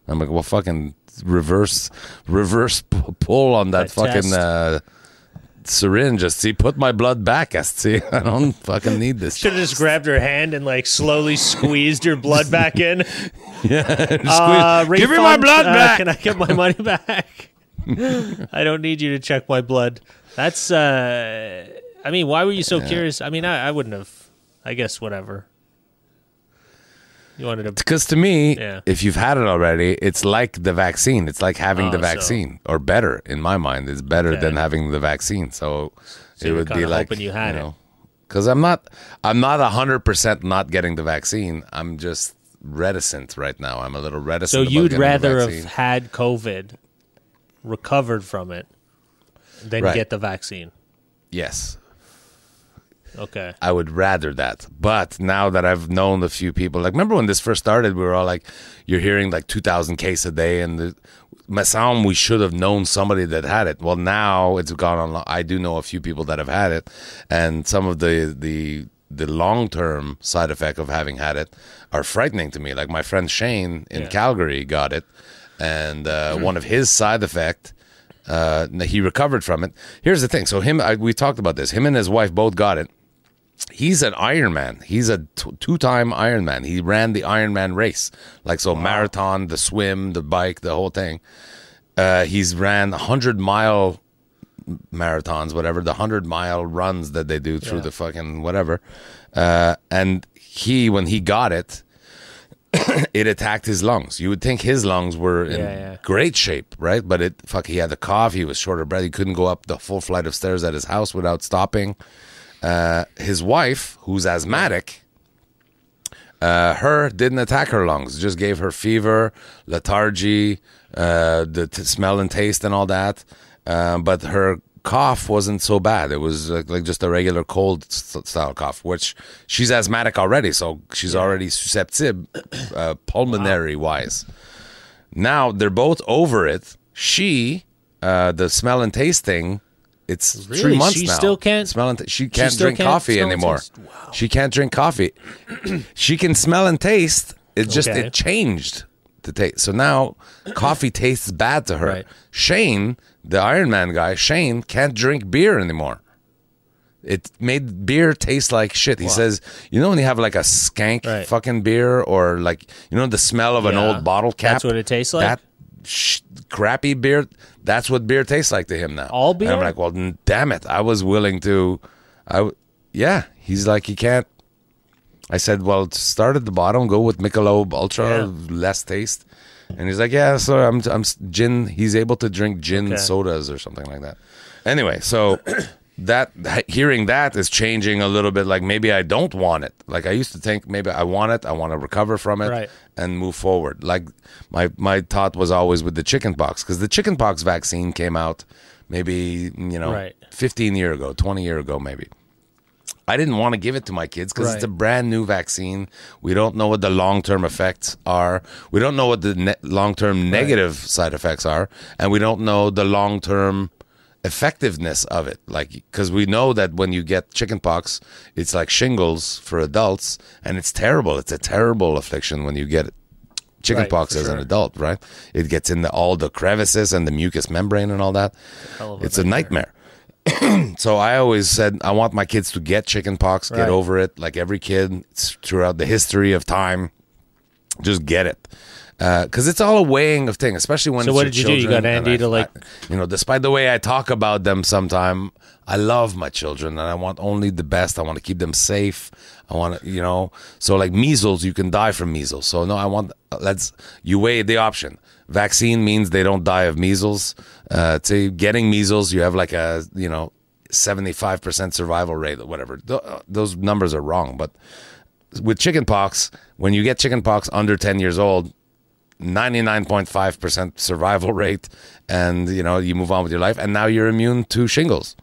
I'm like, well, fucking reverse reverse p- pull on that, that fucking. Uh, syringe, just see, put my blood back. I see, I don't fucking need this. Should have just grabbed her hand and like slowly squeezed your blood back in. Yeah, uh, refund, give me my blood uh, back. Can I get my money back? I don't need you to check my blood. That's. Uh, I mean, why were you so yeah. curious? I mean, I, I wouldn't have. I guess whatever. You wanted to, because to me, yeah. if you've had it already, it's like the vaccine. It's like having oh, the vaccine, so. or better in my mind. It's better okay. than having the vaccine. So, so it would be like hoping you had you know, it. Because I'm not, I'm not a hundred percent not getting the vaccine. I'm just reticent right now. I'm a little reticent. So you'd about rather have had COVID, recovered from it, than right. get the vaccine. Yes. Okay. I would rather that. But now that I've known a few people, like, remember when this first started, we were all like, you're hearing like two thousand cases a day, and the, Massam, we should have known somebody that had it. Well, now it's gone on. I do know a few people that have had it, and some of the, the, the long-term side effect of having had it are frightening to me. Like my friend Shane in yeah. Calgary got it, and uh, mm-hmm. one of his side effects, uh, he recovered from it. Here's the thing. So him, I, we talked about this. Him and his wife both got it. He's an Ironman. He's a t- two-time Ironman. He ran the Ironman race, like so wow. marathon, the swim, the bike, the whole thing. Uh, he's ran hundred-mile marathons, whatever, the hundred-mile runs that they do through yeah. the fucking whatever. Uh, and he, when he got it, it attacked his lungs. You would think his lungs were in yeah, yeah. great shape, right? But it fuck, he had a cough. He was short of breath. He couldn't go up the full flight of stairs at his house without stopping. Uh, his wife, who's asthmatic, uh, her didn't attack her lungs, just gave her fever, lethargy, uh, the t- smell and taste and all that. Uh, but her cough wasn't so bad. It was like, like just a regular cold st- style cough, which she's asthmatic already, so she's already susceptible uh, pulmonary wow. wise. Now they're both over it. She, uh, the smell and taste thing, It's really? three months she now. Still can't, smell and t- she can't she still drink can't coffee anymore. Wow. She can't drink coffee. She can smell and taste. It just okay. it changed the taste. So now coffee tastes bad to her. Right. Shane, the Ironman guy, Shane can't drink beer anymore. It made beer taste like shit. He wow. says, you know when you have like a skank right. fucking beer, or like, you know, the smell of yeah. an old bottle cap? That's what it tastes like? That sh- crappy beer... That's what beer tastes like to him now. All beer? And I'm like, well, damn it. I was willing to. I w- yeah. He's like, he can't. I said, well, start at the bottom. Go with Michelob Ultra, yeah. less taste. And he's like, yeah, so I'm, I'm gin. He's able to drink gin okay. sodas or something like that. Anyway, so that hearing that is changing a little bit. Like maybe I don't want it. Like I used to think maybe I want it. I want to recover from it. Right. And move forward. Like my my thought was always with the chickenpox, because the chickenpox vaccine came out maybe you know right. fifteen years ago, twenty years ago maybe. I didn't want to give it to my kids because right. it's a brand new vaccine. We don't know what the long term effects are. We don't know what the ne- long term right. negative side effects are, and we don't know the long term effectiveness of it. Like because we know that when you get chickenpox, it's like shingles for adults, and it's terrible. It's a terrible affliction when you get chickenpox right, as sure. an adult, right? It gets in the, all the crevices and the mucous membrane and all that. A it's a nightmare. nightmare. So I always said I want my kids to get chickenpox, right. get over it, like every kid throughout the history of time. Just get it. Because uh, it's all a weighing of things, especially when. So it's what did you do? You got Andy I, to like, I, you know, despite the way I talk about them, sometime I love my children and I want only the best. I want to keep them safe. I want to, you know, so like measles, you can die from measles. So no, I want. Let's you weigh the option. Vaccine means they don't die of measles. Uh, to getting measles, you have like a you know seventy-five percent survival rate or whatever. Th- those numbers are wrong, but with chickenpox, when you get chickenpox under ten years old. ninety-nine point five percent survival rate, and you know you move on with your life, and now you're immune to shingles.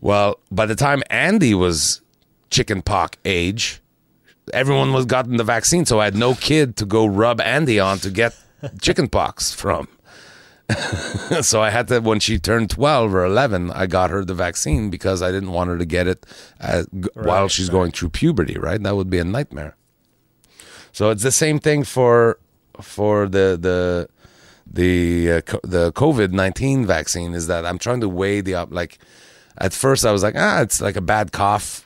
Well, by the time Andy was chicken pox age, everyone was gotten the vaccine, so I had no kid to go rub Andy on to get chicken pox from. So I had to, when she turned twelve or eleven, I got her the vaccine because I didn't want her to get it as, right, while she's right. going through puberty, right? That would be a nightmare. So it's the same thing for for the the the uh, co- the COVID nineteen vaccine, is that I'm trying to weigh the up. Like at first I was like, ah, it's like a bad cough.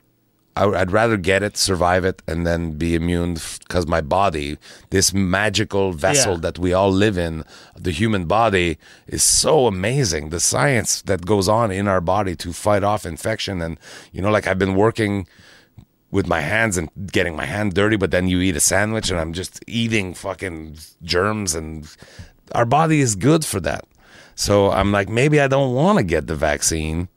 I, I'd rather get it, survive it, and then be immune because my body, this magical vessel yeah. that we all live in, the human body, is so amazing. The science that goes on in our body to fight off infection. And, you know, like I've been working with my hands and getting my hand dirty, but then you eat a sandwich and I'm just eating fucking germs, and our body is good for that. So I'm like, maybe I don't want to get the vaccine.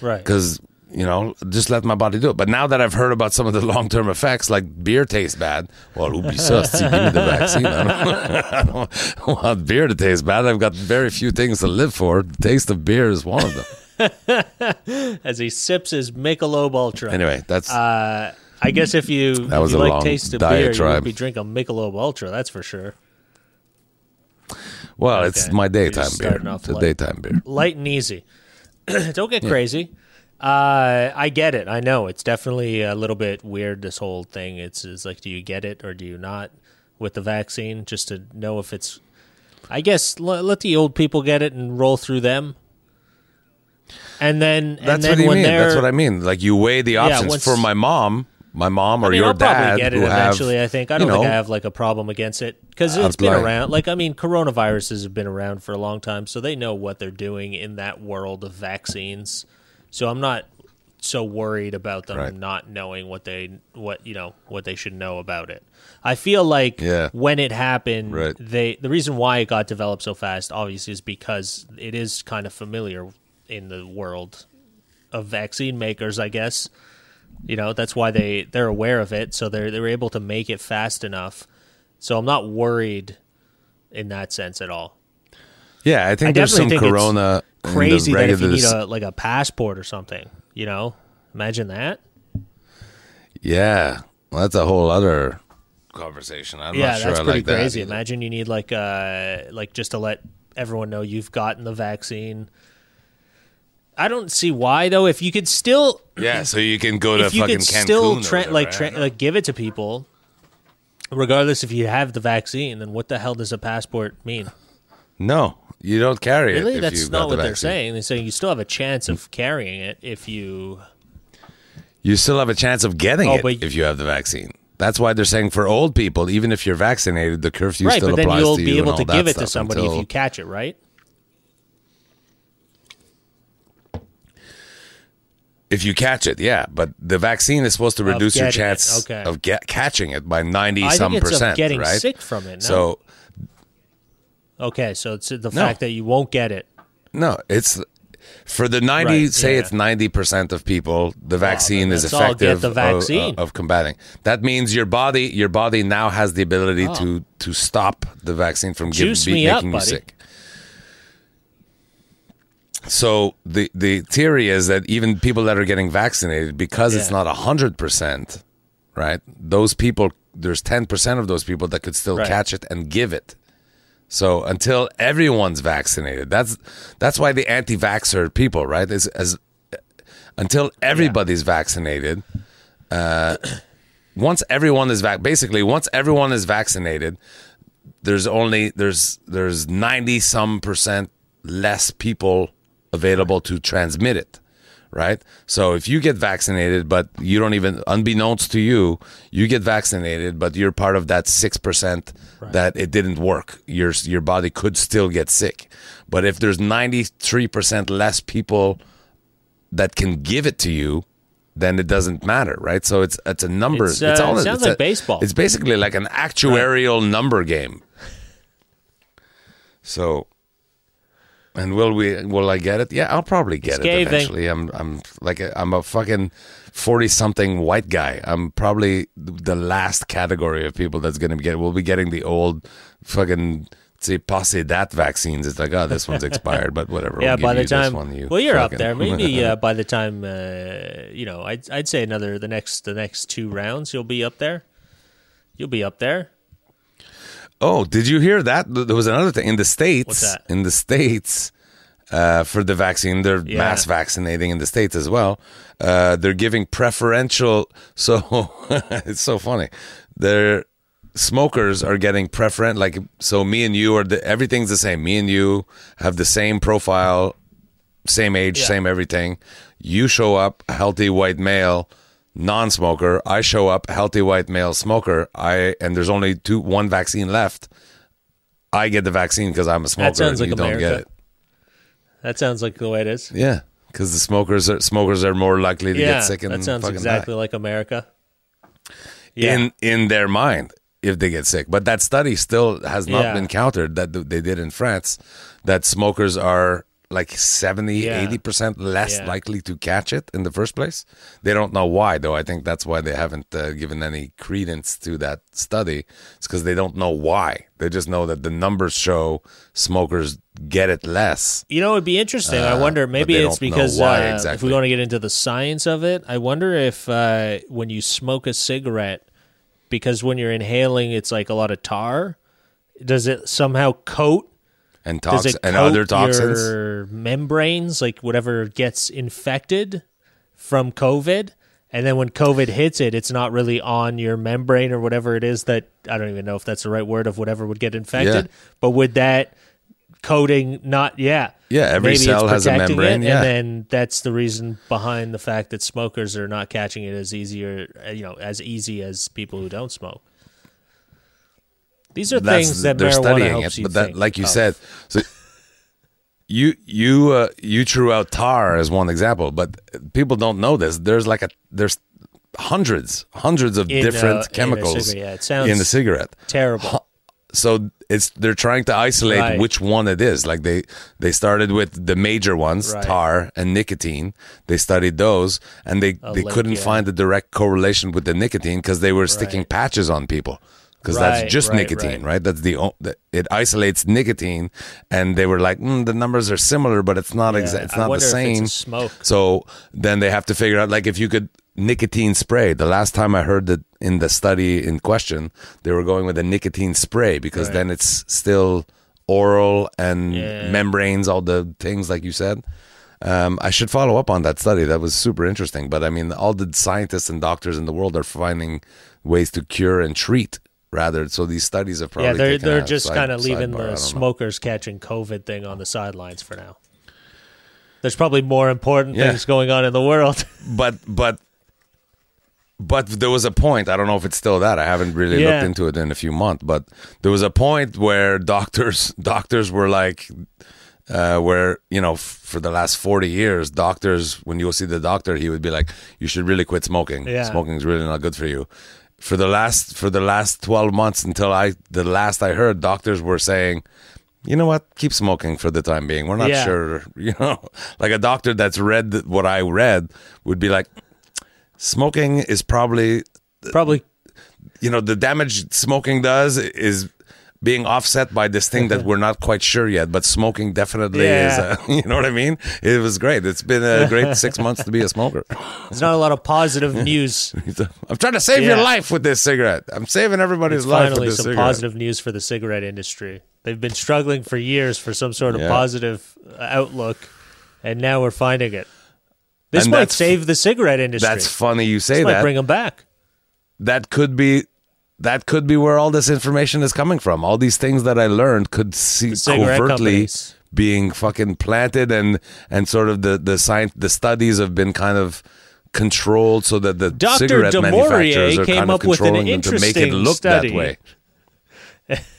Right. Because... you know, just let my body do it. But now that I've heard about some of the long-term effects, like beer tastes bad. Well, oublie ça, give me the vaccine. I don't, I don't want beer to taste bad. I've got very few things to live for. The taste of beer is one of them. As he sips his Michelob Ultra. Anyway, that's... Uh, I guess if you, that was if you a like taste of beer, you would be drinking a Michelob Ultra, that's for sure. Well, okay. It's my daytime beer. It's a daytime beer. Light and easy. Don't get yeah. crazy. Uh, I get it. I know it's definitely a little bit weird, this whole thing. It's, it's like, do you get it or do you not with the vaccine? Just to know if it's, I guess, l- let the old people get it and roll through them. And then, that's and then what you when mean. That's what I mean. Like you weigh the options yeah, once, for my mom, my mom or I mean, your I'll dad. Get it who eventually, have, I think. I don't you know, think I have like a problem against it because it's been lying. around. Like, I mean, coronaviruses have been around for a long time, so they know what they're doing in that world of vaccines. So I'm not so worried about them right. not knowing what they what you know what they should know about it. I feel like yeah. when it happened, right. they the reason why it got developed so fast, obviously, is because it is kind of familiar in the world of vaccine makers, I guess. You know, that's why they, they're aware of it, so they're they're able to make it fast enough. So I'm not worried in that sense at all. Yeah, I think I there's some think corona crazy that if you need a, like a passport or something, you know, imagine that. Yeah, well, that's a whole other conversation. I'm yeah, not sure I like that. Yeah, that's pretty crazy. Imagine you need like uh like just to let everyone know you've gotten the vaccine. I don't see why though. If you could still yeah, so you can go to if you fucking could Cancun still tra- whatever, like tra- like give it to people, regardless if you have the vaccine. Then what the hell does a passport mean? No. You don't carry really? it. Really, that's not what the they're saying. They're saying you still have a chance of carrying it if you. You still have a chance of getting oh, it but... if you have the vaccine. That's why they're saying for old people, even if you're vaccinated, the curfew right, still applies to you. Right, but then you'll be able to give it to somebody until... if you catch it, right? If you catch it, yeah. But the vaccine is supposed to reduce your chance okay. of get, catching it by ninety I some think it's percent. Of getting right? sick from it. No? So. Okay, so it's the no. fact that you won't get it. No, it's for the ninety. Right, say yeah. it's ninety percent of people. The vaccine wow, is effective the vaccine. Of, of combating. That means your body, your body now has the ability oh. to to stop the vaccine from giving, be, making up, you sick. So the the theory is that even people that are getting vaccinated, because yeah. it's not a hundred percent, right? Those people, there's ten percent of those people that could still right. catch it and give it. So until everyone's vaccinated, that's that's why the anti-vaxxer people, right? Is as until everybody's yeah. vaccinated. Uh, once everyone is vac, basically once everyone is vaccinated, there's only there's there's ninety some percent less people available to transmit it, right? So if you get vaccinated, but you don't even, unbeknownst to you, you get vaccinated, but you're part of that six percent right. that it didn't work. Your your body could still get sick. But if there's ninety-three percent less people that can give it to you, then it doesn't matter, right? So it's it's a number. It's, uh, it's all, it sounds it's like a, baseball. It's basically like an actuarial right. number game. So... And will we? Will I get it? Yeah, I'll probably get Scathing. it eventually. I'm, I'm like, a, I'm a fucking forty-something white guy. I'm probably the last category of people that's going to get. We'll be getting the old fucking say passé date vaccines. It's like, oh, this one's expired, but whatever. Yeah, we'll by the time, one, you well, you're fucking up there. Maybe uh, by the time, uh, you know, I'd I'd say another the next the next two rounds, you'll be up there. You'll be up there. Oh, did you hear that? There was another thing in the states. What's that? In the states, uh, for the vaccine, they're yeah. mass vaccinating in the states as well. Uh, they're giving preferential. So it's so funny. They're Smokers are getting preferential, like, so me and you are, the, everything's the same. Me and you have the same profile, same age, yeah. same everything. You show up, healthy white male, non-smoker. I show up, healthy white male, smoker. I and there's only two, one vaccine left. I get the vaccine because I'm a smoker. That sounds like you America. Don't get it. That sounds like the way it is. Yeah, because the smokers are smokers are more likely to yeah, get sick and fucking die. That sounds exactly die. Like America. Yeah. In in their mind. If they get sick. But that study still has not yeah. been countered that they did in France, that smokers are like seventy, yeah. eighty percent less yeah. likely to catch it in the first place. They don't know why, though. I think that's why they haven't uh, given any credence to that study. It's because they don't know why. They just know that the numbers show smokers get it less. You know, it'd be interesting. Uh, I wonder, maybe it's because why, uh, exactly. if we want to get into the science of it, I wonder if uh, when you smoke a cigarette, because when you're inhaling, it's like a lot of tar. Does it somehow coat and tox- does it and coat other toxins? Your membranes, like whatever gets infected from COVID, and then when COVID hits it, it's not really on your membrane or whatever it is that I don't even know if that's the right word of whatever would get infected. Yeah. But would that coating not? Yeah, yeah. Every maybe cell has a membrane, it, yeah. and then that's the reason behind the fact that smokers are not catching it as easier, you know, as easy as people who don't smoke. These are that's, things that they're marijuana studying helps it, you but that, think like you of. Said, so you you uh, you threw out tar as one example, but people don't know this. There's like a there's hundreds, hundreds of in, different uh, chemicals in, yeah, it sounds in the cigarette. Terrible. H- So it's they're trying to isolate right. which one it is. Like they, they started with the major ones, right. tar and nicotine. They studied those, and they, they link, couldn't yeah. find a direct correlation with the nicotine because they were sticking right. patches on people because right, that's just right, nicotine, right. right? That's the it isolates nicotine, and they were like, mm, the numbers are similar, but it's not yeah, exa- it's I not the same. If it's a smoke. So then they have to figure out like if you could. Nicotine spray. The last time I heard that in the study in question, they were going with a nicotine spray because right. then it's still oral and yeah. membranes, all the things like you said. Um, I should follow up on that study. That was super interesting. But I mean, all the scientists and doctors in the world are finding ways to cure and treat rather. So these studies have probably yeah, they're, they're just kind of leaving sidebar, the smokers know. Catching COVID thing on the sidelines for now. There's probably more important yeah. things going on in the world. But, but, But there was a point, I don't know if it's still that, I haven't really yeah. looked into it in a few months, but there was a point where doctors doctors were like, uh, where, you know, f- for the last forty years, doctors, when you go see the doctor, he would be like, you should really quit smoking. Yeah. Smoking is really not good for you. For the last for the last twelve months until I the last I heard, doctors were saying, you know what, keep smoking for the time being. We're not yeah. sure, you know, like a doctor that's read what I read would be like, smoking is probably probably you know the damage smoking does is being offset by this thing that we're not quite sure yet, but smoking definitely yeah. is a, you know what I mean? It was great. It's been a great six months to be a smoker. There's not a lot of positive news. I'm trying to save yeah. your life with this cigarette. I'm saving everybody's it's life with this some cigarette. Some positive news for the cigarette industry. They've been struggling for years for some sort of yeah. positive outlook, and now we're finding it. This and might save the cigarette industry. That's funny you say this might that. Might bring them back. That could be, that could be where all this information is coming from. All these things that I learned could see covertly companies. Being fucking planted, and and sort of the the science, the studies have been kind of controlled so that the Doctor cigarette DeMaurier manufacturers are came kind of up controlling with an interesting them to make it look study.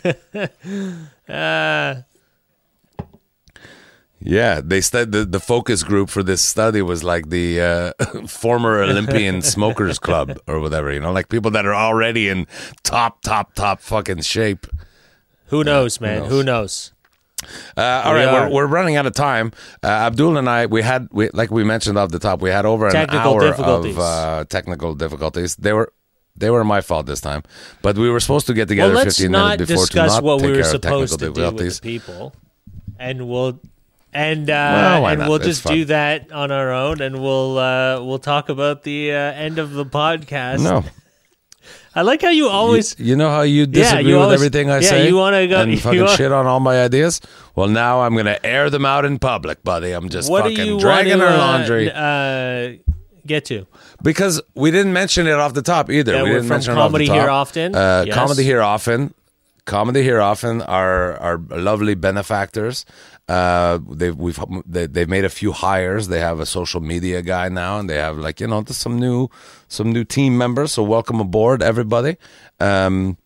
That way. uh Yeah, they said the, the focus group for this study was like the uh, former Olympian smokers club or whatever, you know, like people that are already in top, top, top fucking shape. Who knows, yeah, man? Who knows? Who knows? Uh, all we right, we're, we're running out of time. Uh, Abdul and I, we had, we, like we mentioned off the top, we had over an hour of uh, technical difficulties. They were They were my fault this time. But we were supposed to get together well, fifteen minutes before to not what take we were care supposed of technical to do with the people. And we'll and uh, well, and not? we'll it's just fun. do that on our own, and we'll uh, we'll talk about the uh, end of the podcast. No. I like how you always... You, you know how you disagree yeah, you always, with everything I yeah, say? You want to go... And fucking wanna, shit on all my ideas? Well, now I'm going to air them out in public, buddy. I'm just what fucking you dragging to, our laundry. Uh, uh, get to? Because we didn't mention it off the top either. Yeah, we didn't mention it off the top. Comedy Here Often. Uh, yes. Comedy Here Often. Comedy Here Often are, are lovely benefactors. Uh, they've, we've, they, they've made a few hires. They have a social media guy now, and they have, like, you know, just some new some new team members. So welcome aboard, everybody. Um,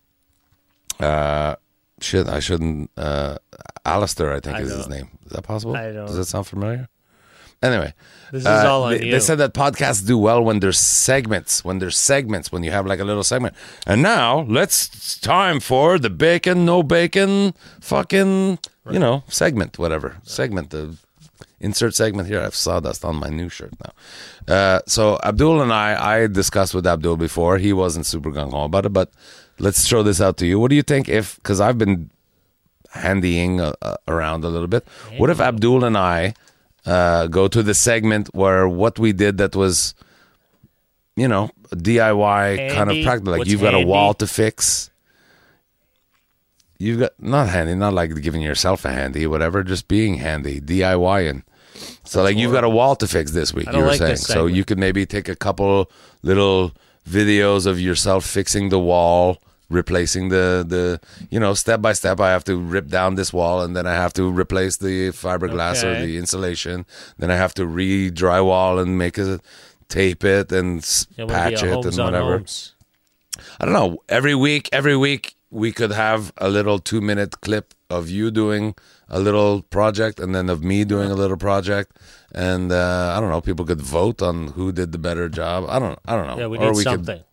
uh, shit, I shouldn't. Uh, Alistair, I think I is know. his name. Is that possible? I don't. Does that sound familiar? Anyway, this is uh, all on they, you. They said that podcasts do well when there's segments, when there's segments, when you have like a little segment. And now let's it's time for the bacon, no bacon, fucking, right. you know, segment, whatever right. segment. The insert segment here. I have sawdust on my new shirt now. Uh, so Abdul and I, I discussed with Abdul before. He wasn't super gung ho about it, but let's throw this out to you. What do you think if? Because I've been handying uh, around a little bit. Hey. What if Abdul and I? Uh, go to the segment where what we did that was, you know, D I Y handy. Kind of practical. Like What's you've handy? Got a wall to fix. You've got not handy, not like giving yourself a handy, whatever. Just being handy, DIYing. So That's like you've got a wall to fix this week. You were like saying so you could maybe take a couple little videos of yourself fixing the wall. Replacing the, the, you know, step by step, I have to rip down this wall and then I have to replace the fiberglass okay. or the insulation. Then I have to re-drywall and make it, tape it and yeah, patch it and whatever. I don't know. Every week, every week we could have a little two minute clip of you doing a little project and then of me doing a little project. And uh, I don't know, people could vote on who did the better job. I don't, I don't know. Yeah, we did or we something. Could,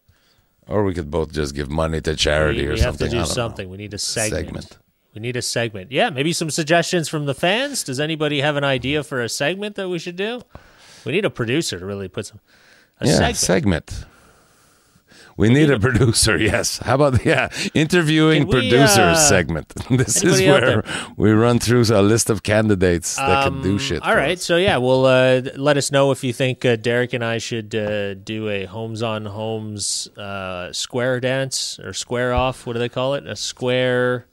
Or we could both just give money to charity we, or we something. We have to do something. Know. We need a segment. segment. We need a segment. Yeah, maybe some suggestions from the fans. Does anybody have an idea for a segment that we should do? We need a producer to really put some... A yeah, segment. segment. We, we need, need a, a producer, yes. How about the yeah, interviewing we, producers uh, segment? This is where we run through a list of candidates um, that can do shit. All right, us. so yeah, well, uh, let us know if you think uh, Derek and I should uh, do a Homes on Homes uh, square dance or square off. What do they call it? A square...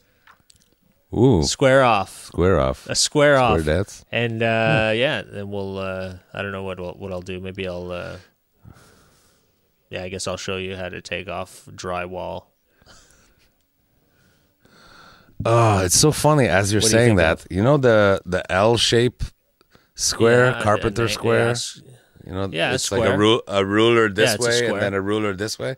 Ooh. Square off. Square off. A square, square off. Square dance. And uh, hmm. yeah, then we'll... Uh, I don't know what, what, what I'll do. Maybe I'll... Uh, Yeah, I guess I'll show you how to take off drywall. Oh, it's so funny as you're saying that. You know the the L shape square, yeah, carpenter they, square? Yeah. You know, yeah, it's a like a, ru a ruler this yeah, way and then a ruler this way.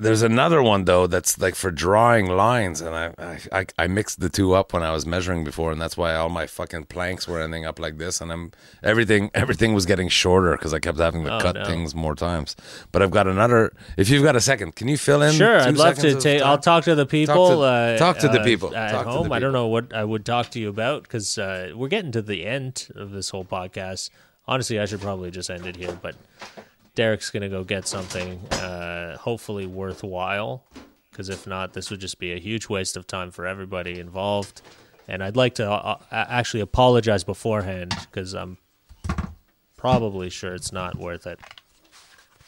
There's another one, though, that's like for drawing lines. And I, I, I mixed the two up when I was measuring before. And that's why all my fucking planks were ending up like this. And I'm everything everything was getting shorter because I kept having to oh, cut no. things more times. But I've got another. If you've got a second, can you fill in? Sure. I'd love to take. I'll talk to the people. Talk to, talk to uh, the people. At talk home. To the people. I don't know what I would talk to you about because uh, we're getting to the end of this whole podcast. Honestly, I should probably just end it here. But... Derek's going to go get something uh, hopefully worthwhile, because if not, this would just be a huge waste of time for everybody involved. And I'd like to uh, actually apologize beforehand, because I'm probably sure it's not worth it.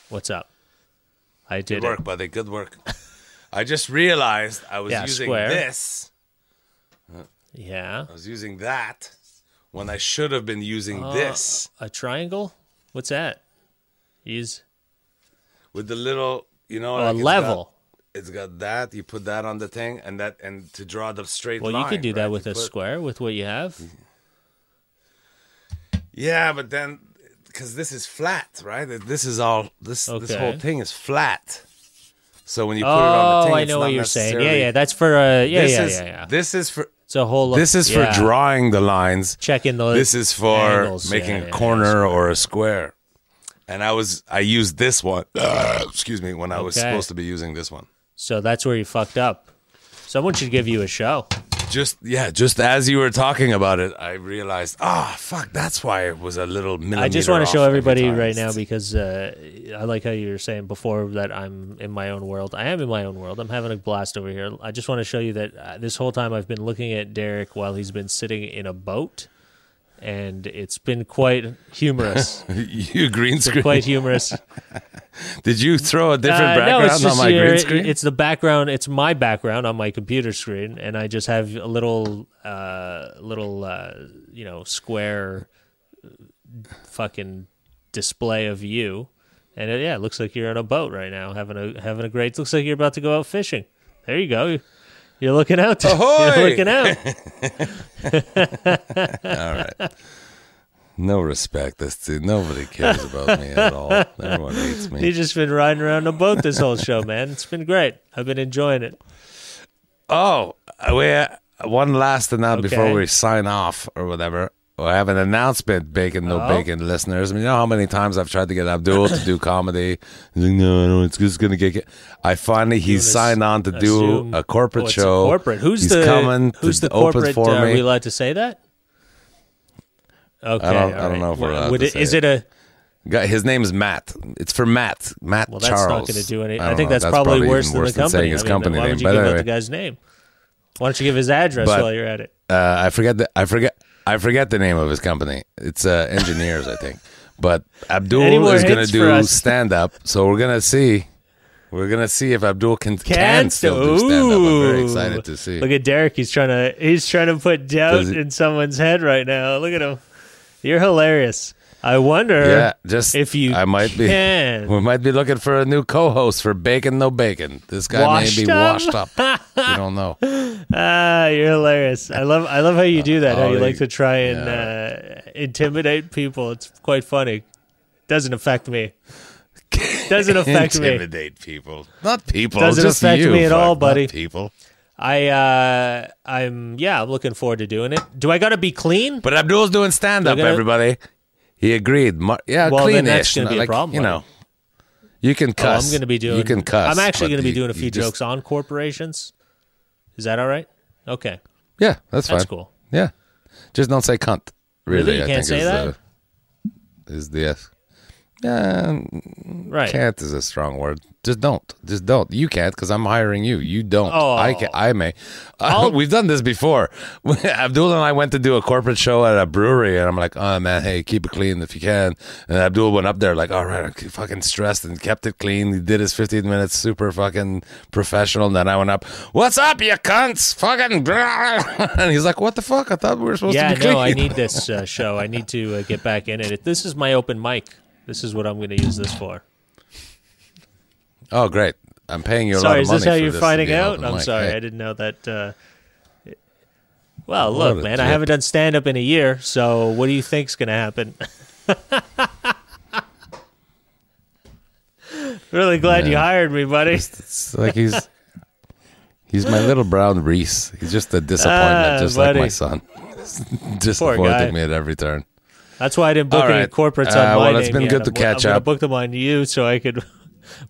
What's up? I did Good work, it. buddy. Good work. I just realized I was yeah, using square. this. Yeah. I was using that when I should have been using uh, this. A triangle? What's that? Use with the little, you know, a like level. It's got, it's got that. You put that on the thing, and that, and to draw the straight. Well, line, you could do right? that with you a put, square, with what you have. Yeah, but then, because this is flat, right? This is all. This okay. this whole thing is flat. So when you put oh, it on the thing, oh, I know what you're saying. Yeah, yeah, that's for. Uh, yeah, this yeah, is, yeah, yeah. This is for. It's a whole. Lot, this is yeah. for drawing the lines. Checking the. This is for handles. making yeah, a yeah, corner yeah, or a square. And I was I used this one, uh, excuse me, when I okay. was supposed to be using this one. So that's where you fucked up. Someone should give you a show. just yeah, just as you were talking about it, I realized, ah, oh, fuck, that's why it was a little millimeter. I just want to show everybody right now because uh, I like how you were saying before that I'm in my own world. I am in my own world. I'm having a blast over here. I just want to show you that uh, this whole time I've been looking at Derek while he's been sitting in a boat. And it's been quite humorous. You green it's screen. Quite humorous. Did you throw a different uh, background no, it's just on my your, green screen? It's the background. It's my background on my computer screen, and I just have a little, uh, little, uh, you know, square, fucking display of you. And it, yeah, it looks like you're on a boat right now, having a having a great. It looks like you're about to go out fishing. There you go. You're looking out. Ahoy! You're looking out. All right. No respect, this dude. Nobody cares about me at all. Everyone hates me. You've just been riding around a boat this whole show, man. It's been great. I've been enjoying it. Oh, we uh, one last announcement okay. before we sign off or whatever. I have an announcement, Bacon No oh. Bacon listeners. I mean, you know how many times I've tried to get Abdul to do comedy? He's like, no, no, it's just going to get... I finally, he signed on to do a corporate oh, show. A corporate. Who's He's the, coming who's to the corporate, open for uh, me. Are we allowed to say that? Okay, I don't, I don't right. know if we're allowed Would to it, say is it. Is it a... His name is Matt. It's for Matt. Matt Charles. Well, that's Charles. Not going to do any... I, I think that's, that's probably, probably worse than, worse than, than saying his I mean, company why name. Why would you but give anyway. Out the guy's name? Why don't you give his address but, while you're at it? Uh, I forget that... I forget... I forget the name of his company. It's uh, Engineers, I think. But Abdul is going to do stand-up, so we're going to see. We're going to see if Abdul can, can, can still do stand-up. I'm very excited to see. Look at Derek. He's trying to he's trying to put doubt he, in someone's head right now. Look at him. You're hilarious. I wonder yeah, just, if you I might can. Be, we might be looking for a new co-host for Bacon No Bacon. This guy washed may be up? washed up. You don't know. Ah, you're hilarious. I love I love how you do that, how you like to try and yeah. uh, intimidate people. It's quite funny. Doesn't affect me. Doesn't affect intimidate me. Intimidate people. Not people. Doesn't just affect you, me at all, buddy. Not people. I, uh, I'm, yeah, I'm looking forward to doing it. Do I got to be clean? But Abdul's doing stand-up, do everybody. He agreed. Yeah, well, clean-ish. That's going to be like, a problem. You know, you can cuss. Oh, I'm going to be doing. You can cuss. I'm actually going to be doing a few just, jokes on corporations. Is that all right? Okay. Yeah, that's, that's fine. That's cool. Yeah, just don't say cunt. Really, really? You I can't think say is that. The, is the yeah? Right. Can't is a strong word. Just don't. Just don't. You can't because I'm hiring you. You don't. Oh. I can, I may. Uh, we've done this before. Abdul and I went to do a corporate show at a brewery, and I'm like, oh, man, hey, keep it clean if you can. And Abdul went up there like, all right, I'm fucking stressed and kept it clean. He did his fifteen minutes super fucking professional. And then I went up, what's up, you cunts? Fucking blah. And he's like, what the fuck? I thought we were supposed yeah, to be clean. Yeah, no, I need this uh, show. I need to uh, get back in it. This is my open mic. This is what I'm going to use this for. Oh, great. I'm paying you a sorry, lot of money. Sorry, is this how you're this finding out? I'm mic. Sorry. Hey. I didn't know that. Uh... Well, look, man, tip. I haven't done stand-up in a year, so what do you think's going to happen? Really glad yeah. you hired me, buddy. It's, it's like he's he's my little brown Reese. He's just a disappointment, ah, just buddy. Like my son. Disappointing me at every turn. That's why I didn't book right. any corporates uh, on my well, it's name been yet. Good to I'm, catch I'm up. I booked them on you so I could...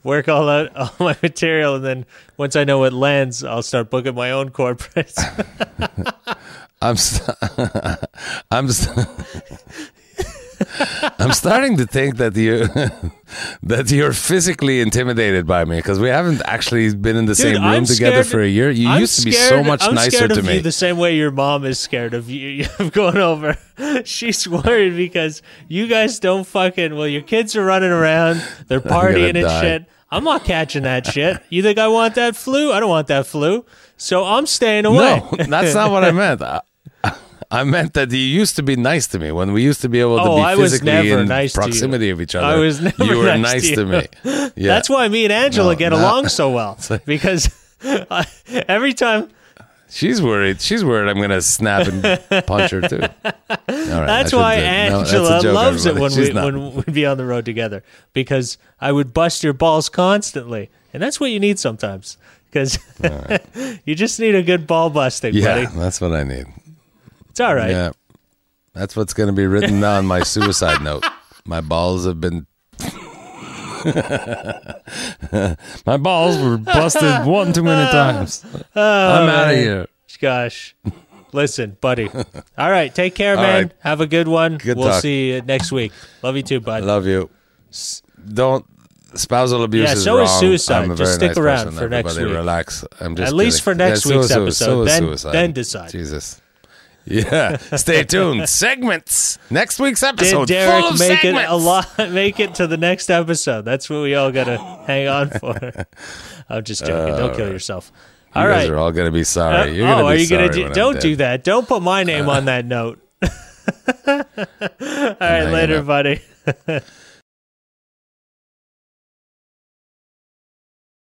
work all out all my material, and then once I know what lands, I'll start booking my own corporates. I'm st- I'm st- I'm starting to think that you that you're physically intimidated by me because we haven't actually been in the Dude, same room I'm together for a year. You I'm used to be scared, so much I'm nicer scared of to me. You the same way your mom is scared of you of going over. She's worried because you guys don't fucking. Well, your kids are running around, they're partying and die. Shit. I'm not catching that shit. You think I want that flu? I don't want that flu. So I'm staying away. No, that's not what I meant. I- I meant that you used to be nice to me when we used to be able to oh, be I physically in nice proximity of each other. I was never you were nice to, nice to me. Yeah. That's why me and Angela no, get no. along so well because I, every time she's worried, she's worried I'm going to snap and punch her too. All right, that's why Angela no, that's joke, loves everybody. It when she's we not. when we'd be on the road together because I would bust your balls constantly, and that's what you need sometimes because right. you just need a good ball busting. Yeah, buddy. That's what I need. It's all right. Yeah, that's what's going to be written on my suicide note. My balls have been... my balls were busted one too many times. Oh, I'm out of here. Gosh. Listen, buddy. All right. Take care, All man. Right. Have a good one. Good we'll talk. see you next week. Love you too, bud. Love you. S- don't. Spousal abuse yeah, is so wrong. Yeah, so is suicide. Just stick nice around person, for next week. Relax. I'm just At kidding. least for next yeah, week's so episode. So then, suicide. then decide. Jesus. Yeah. Stay tuned. Segments. Next week's episode. Did Derek full of make segments. it a lot? Make it to the next episode. That's what we all gotta hang on for. I'm just joking. Uh, Don't kill right. yourself. All you right. guys are all gonna be sorry. Uh, You're oh, gonna be are you sorry gonna do? Don't I'm do dead. that. Don't put my name uh, on that note. All right, later, buddy.